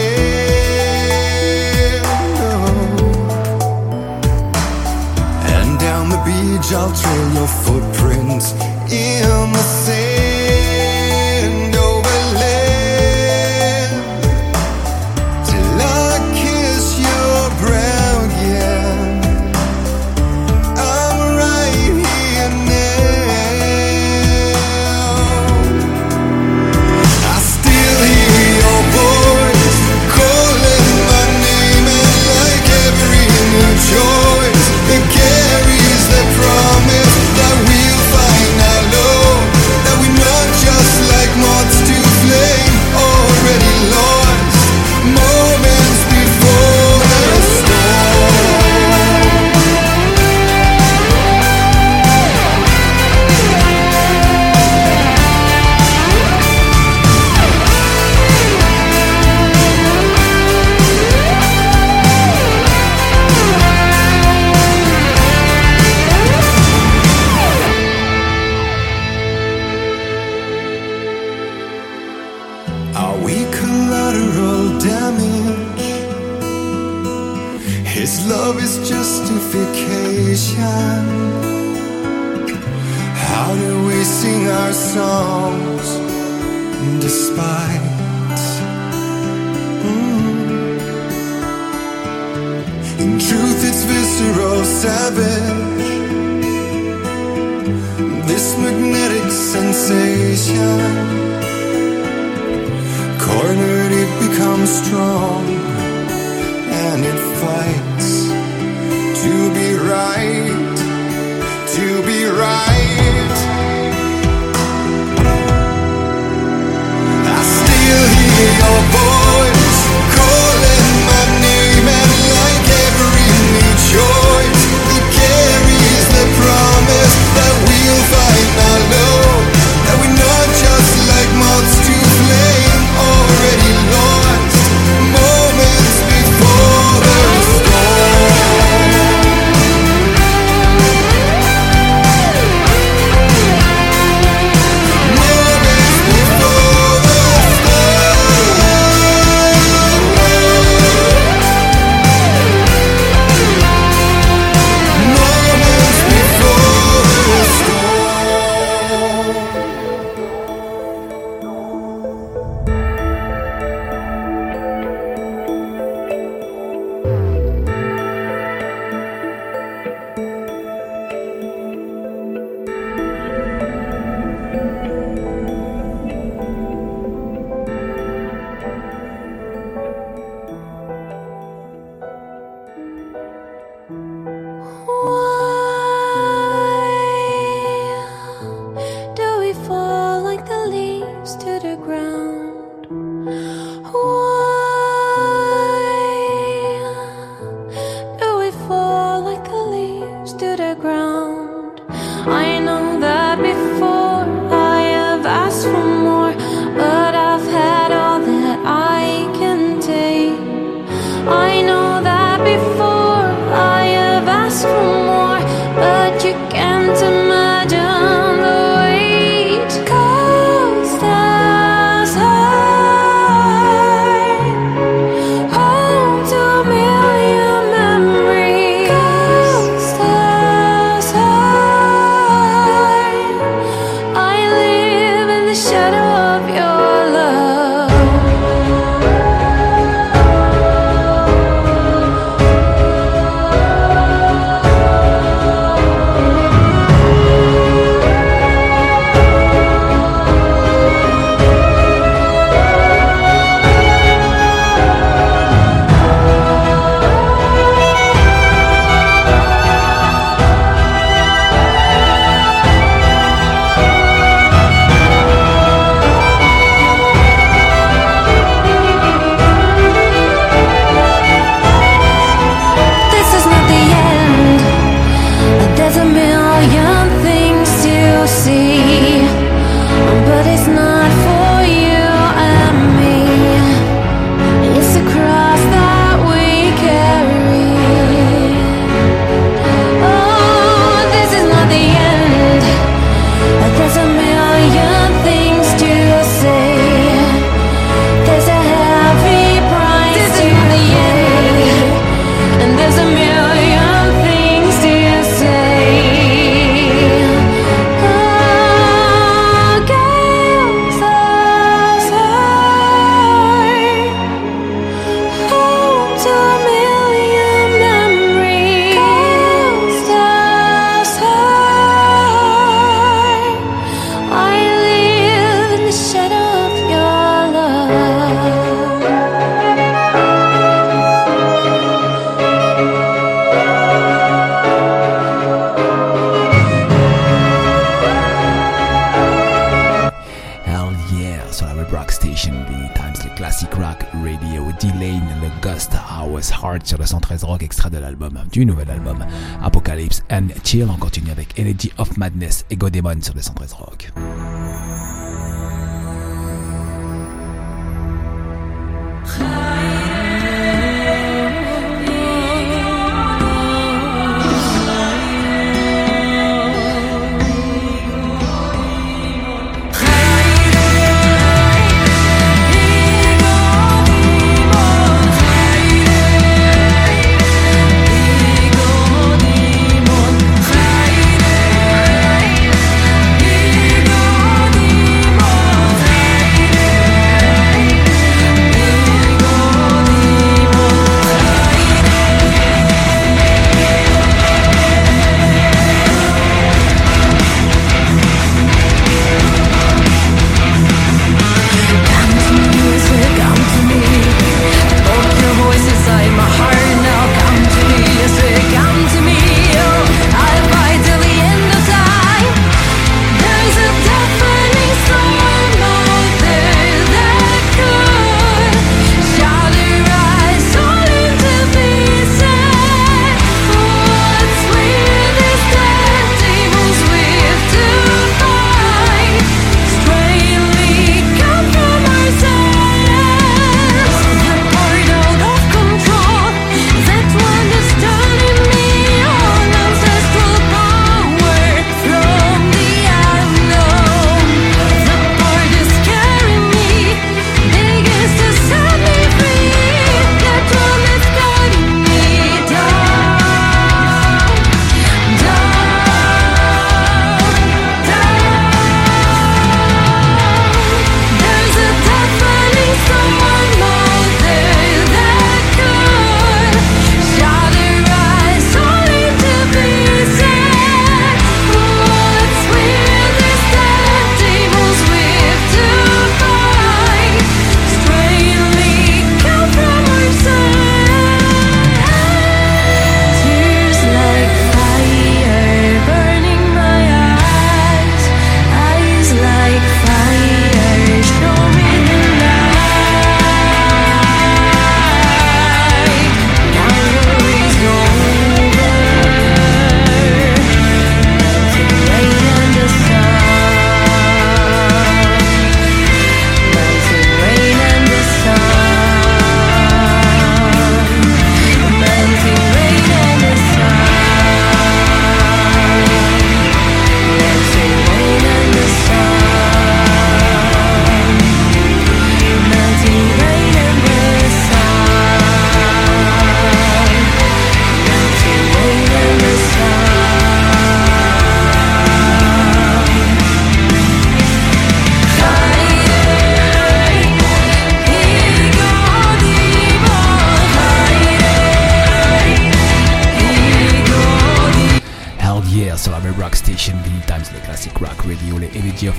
And down the beach I'll trail your footprints in the sand, over land, till I kiss your brow. Yeah, I'm right here now. I still hear your voice calling my name, and like every new choice, it carries the promise that we'll find our love, that we're not just like moths to flame, already lost moments before the storm. Are we collateral damage? His love is justification. How do we sing our songs despite in truth it's visceral, savage, this magnetic sensation? Cornered, it becomes strong, and it fights to be right, to be right. I still hear your voice calling my name, and like every new choice, it carries the promise that we'll find our love, that we're not just like moths to flame, already lost moments before the storm. Moments before the storm. Moments before the storm. More, but I've had all D-Lane, le Ghost House Heart sur le 113 Rock, extrait de l'album, du nouvel album Apocalypse and Chill. On continue avec Energy of Madness et Godemon sur le 113 Rock.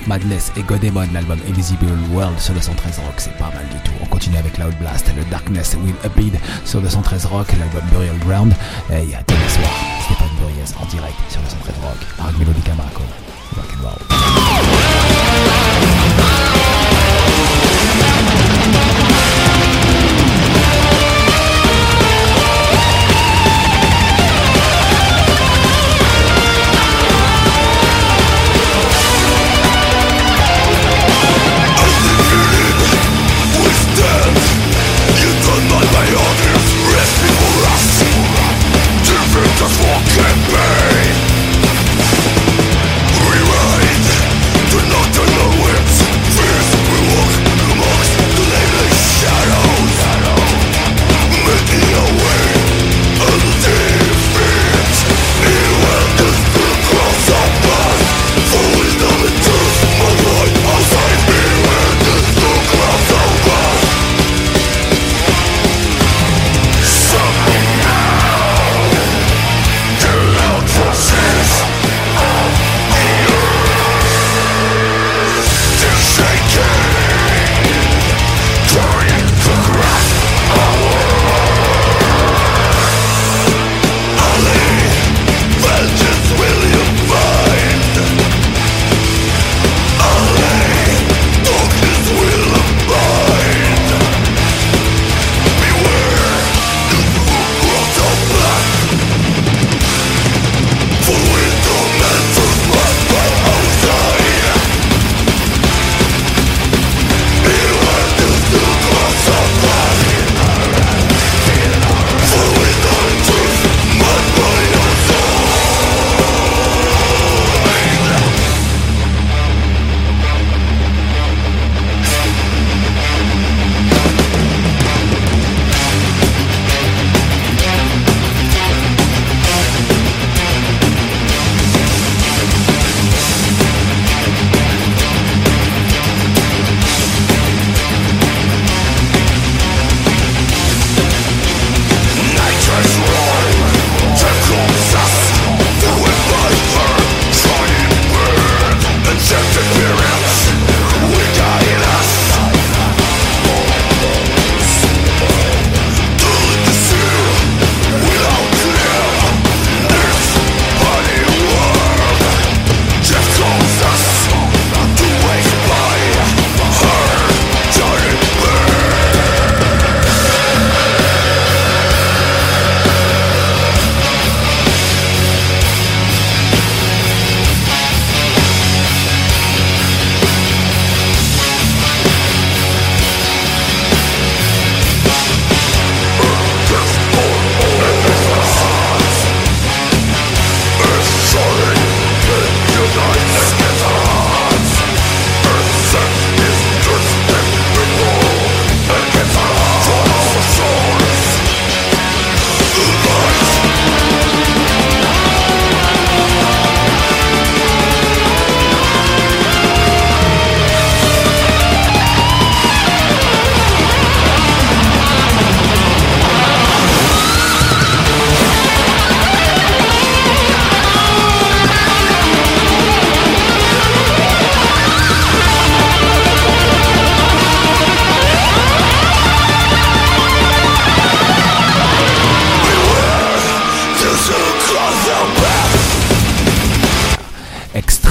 Madness et Godemon, l'album Invisible World sur le 113 Rock, c'est pas mal du tout. On continue avec Loud Blast, le Darkness Will Abide sur le 113 Rock, l'album Burial Ground. Et il y a Demain Soir, Stéphane Burriès en direct sur le 113 Rock. Arc Melodica Marco, just walk in pain. Rewind.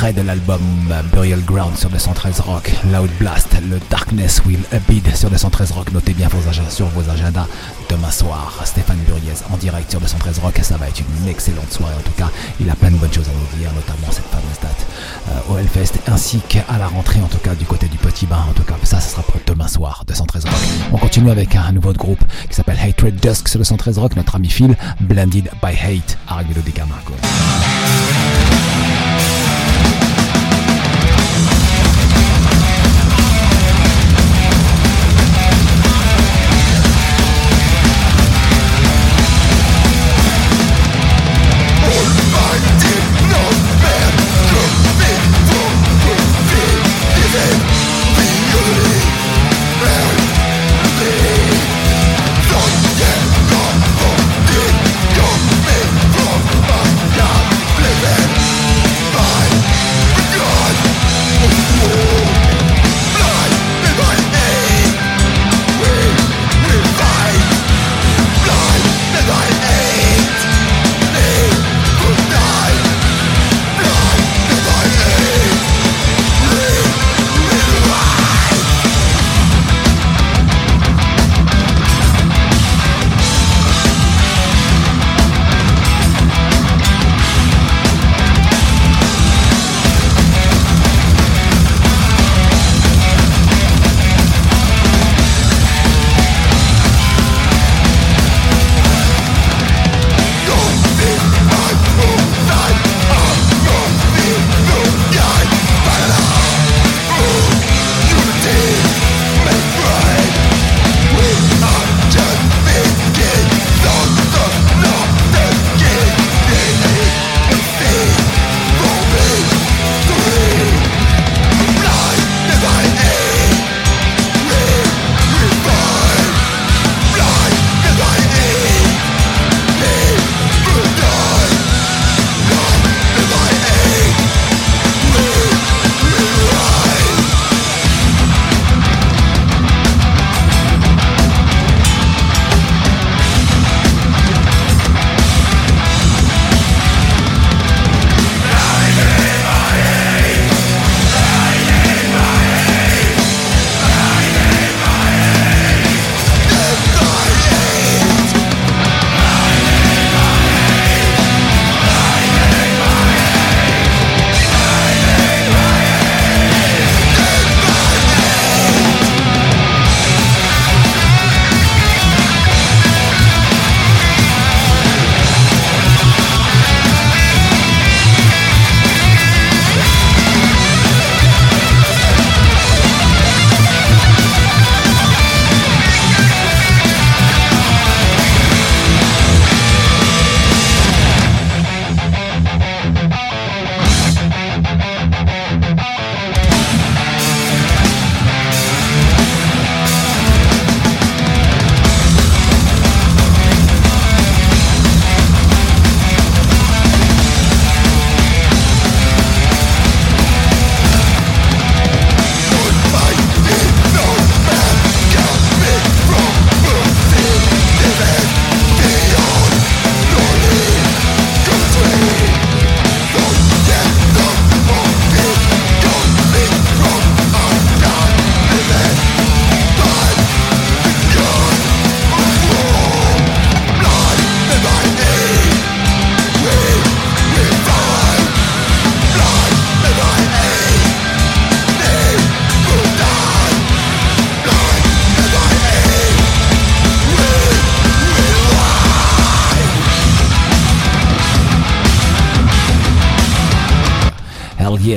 extrait de l'album Burial Ground sur 213 Rock, Loud Blast, le Darkness Will Abide sur 213 Rock. Notez bien sur vos agendas, demain soir, Stéphane Buriez en direct sur 213 Rock, ça va être une excellente soirée en tout cas, il a plein de bonnes choses à nous dire, notamment cette fameuse date au Hellfest, ainsi qu'à la rentrée en tout cas du côté du Petit Bain, en tout cas ça sera pour demain soir, 213 Rock. On continue avec un nouveau groupe qui s'appelle Hatred Dusk sur 213 Rock, notre ami Phil, Blended by Hate, Arguello de Camargo.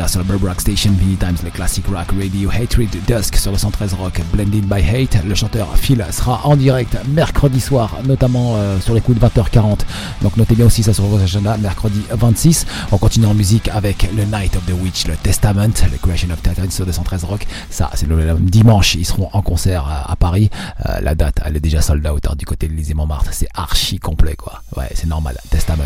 Sur le Burb Rock Station, many times le classic rock radio, Hatred Dusk sur 213 Rock, Blended by Hate. Le chanteur Phil sera en direct mercredi soir, notamment sur les coups de 20h40. Donc notez bien aussi ça sur vos agendas, mercredi 26. On continue en musique avec le Night of the Witch, le Testament, le Creation of Titan sur 213 Rock. Ça, c'est le dimanche, ils seront en concert à Paris. La date, elle est déjà sold out du côté de l'Élysée Montmartre. C'est archi complet, quoi. Ouais, c'est normal. Testament.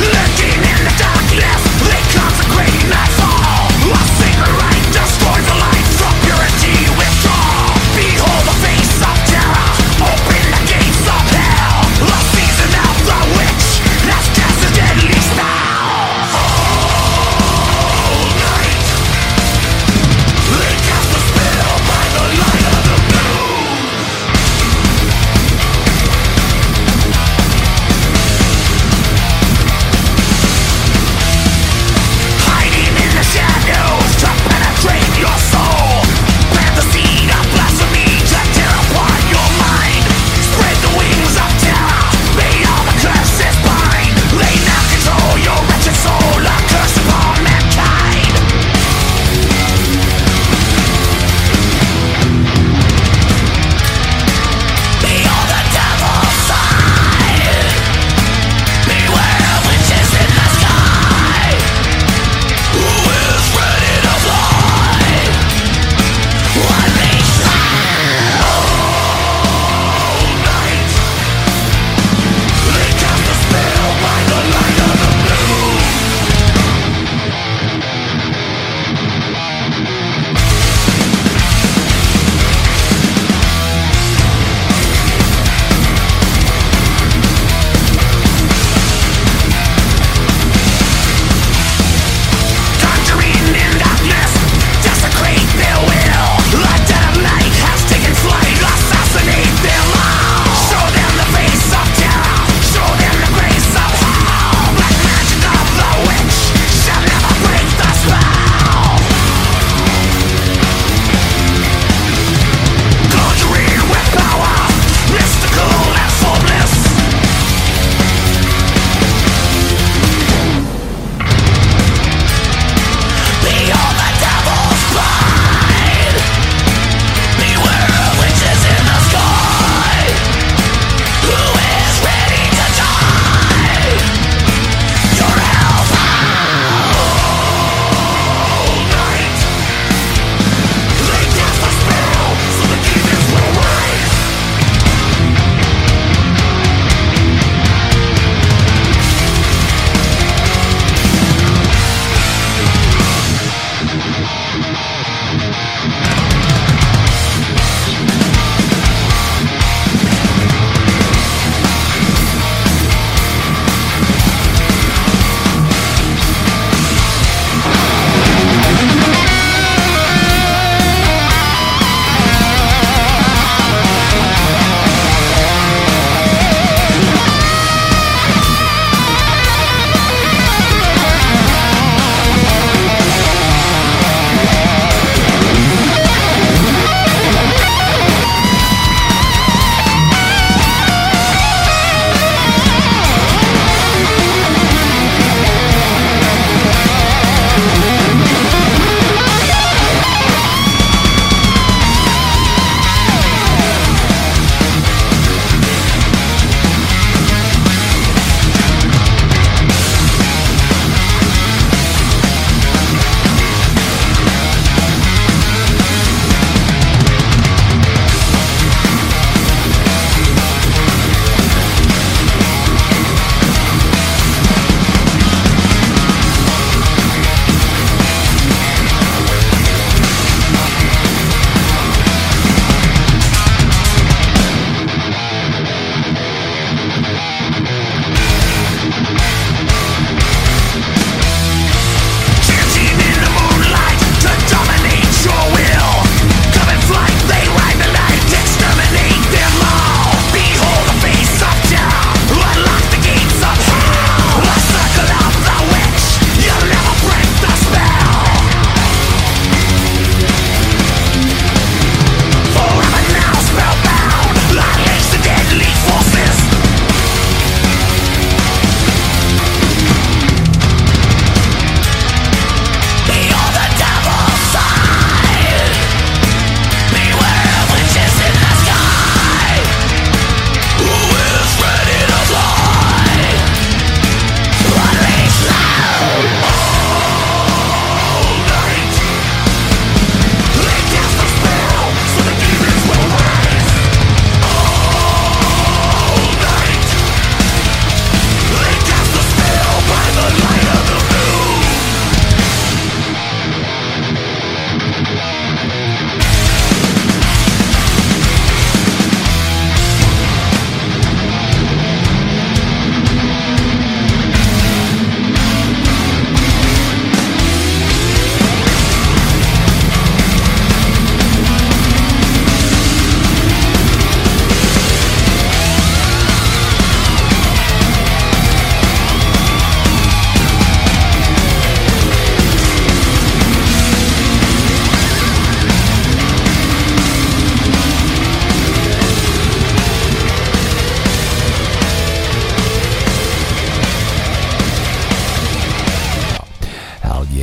Lurking in the darkness, here comes a great knife.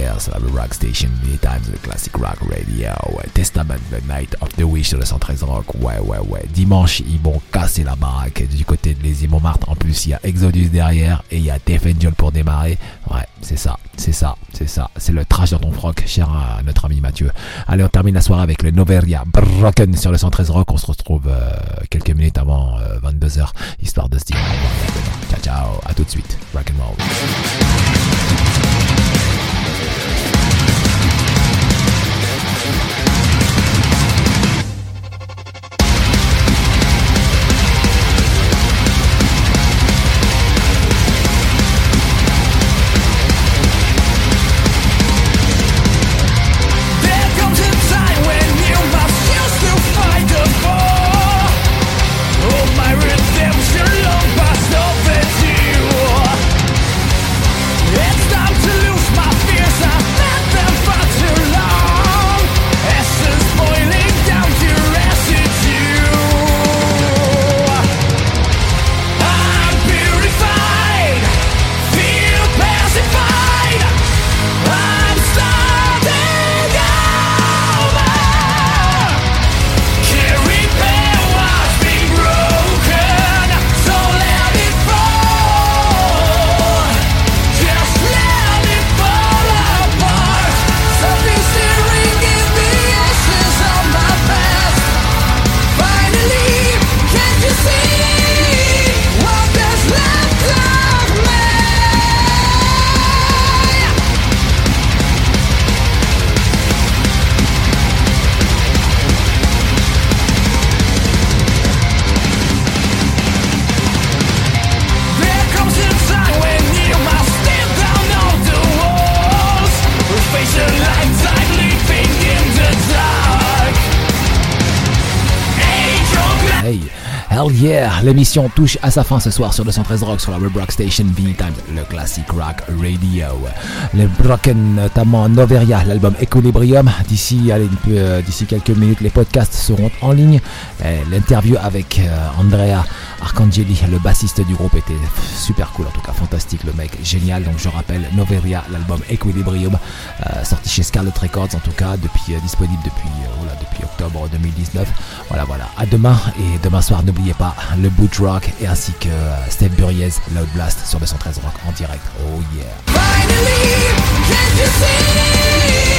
Players of the Rock Station, many times the classic rock radio, ouais. Testament, The Night of the Wish sur le 113 Rock, ouais. Dimanche, ils vont casser la baraque du côté de les îles Montmartre. En plus, il y a Exodus derrière et il y a Death Angel pour démarrer. Ouais, c'est ça. C'est le trash dans ton froc, cher à notre ami Mathieu. Allez, on termine la soirée avec le Noveria Broken sur le 113 Rock. On se retrouve quelques minutes avant 22h, histoire de se dire. Ciao, à tout de suite. Rock and roll. Yeah, l'émission touche à sa fin ce soir sur 213 Rock, sur la Web Rock Station, Vinny Times, le classic rock radio. Les Broken, notamment Noveria, l'album Equilibrium. D'ici quelques minutes, les podcasts seront en ligne. Et l'interview avec Andrea Arcangeli, le bassiste du groupe, était super cool, en tout cas fantastique, le mec, génial. Donc je rappelle, Noveria, l'album Equilibrium, sorti chez Scarlet Records, en tout cas, disponible depuis octobre 2019. Voilà, à demain, et demain soir, n'oubliez pas le Boot Rock et ainsi que Steve Buriez, Loud Blast sur 213 Rock en direct. Oh yeah. Finally.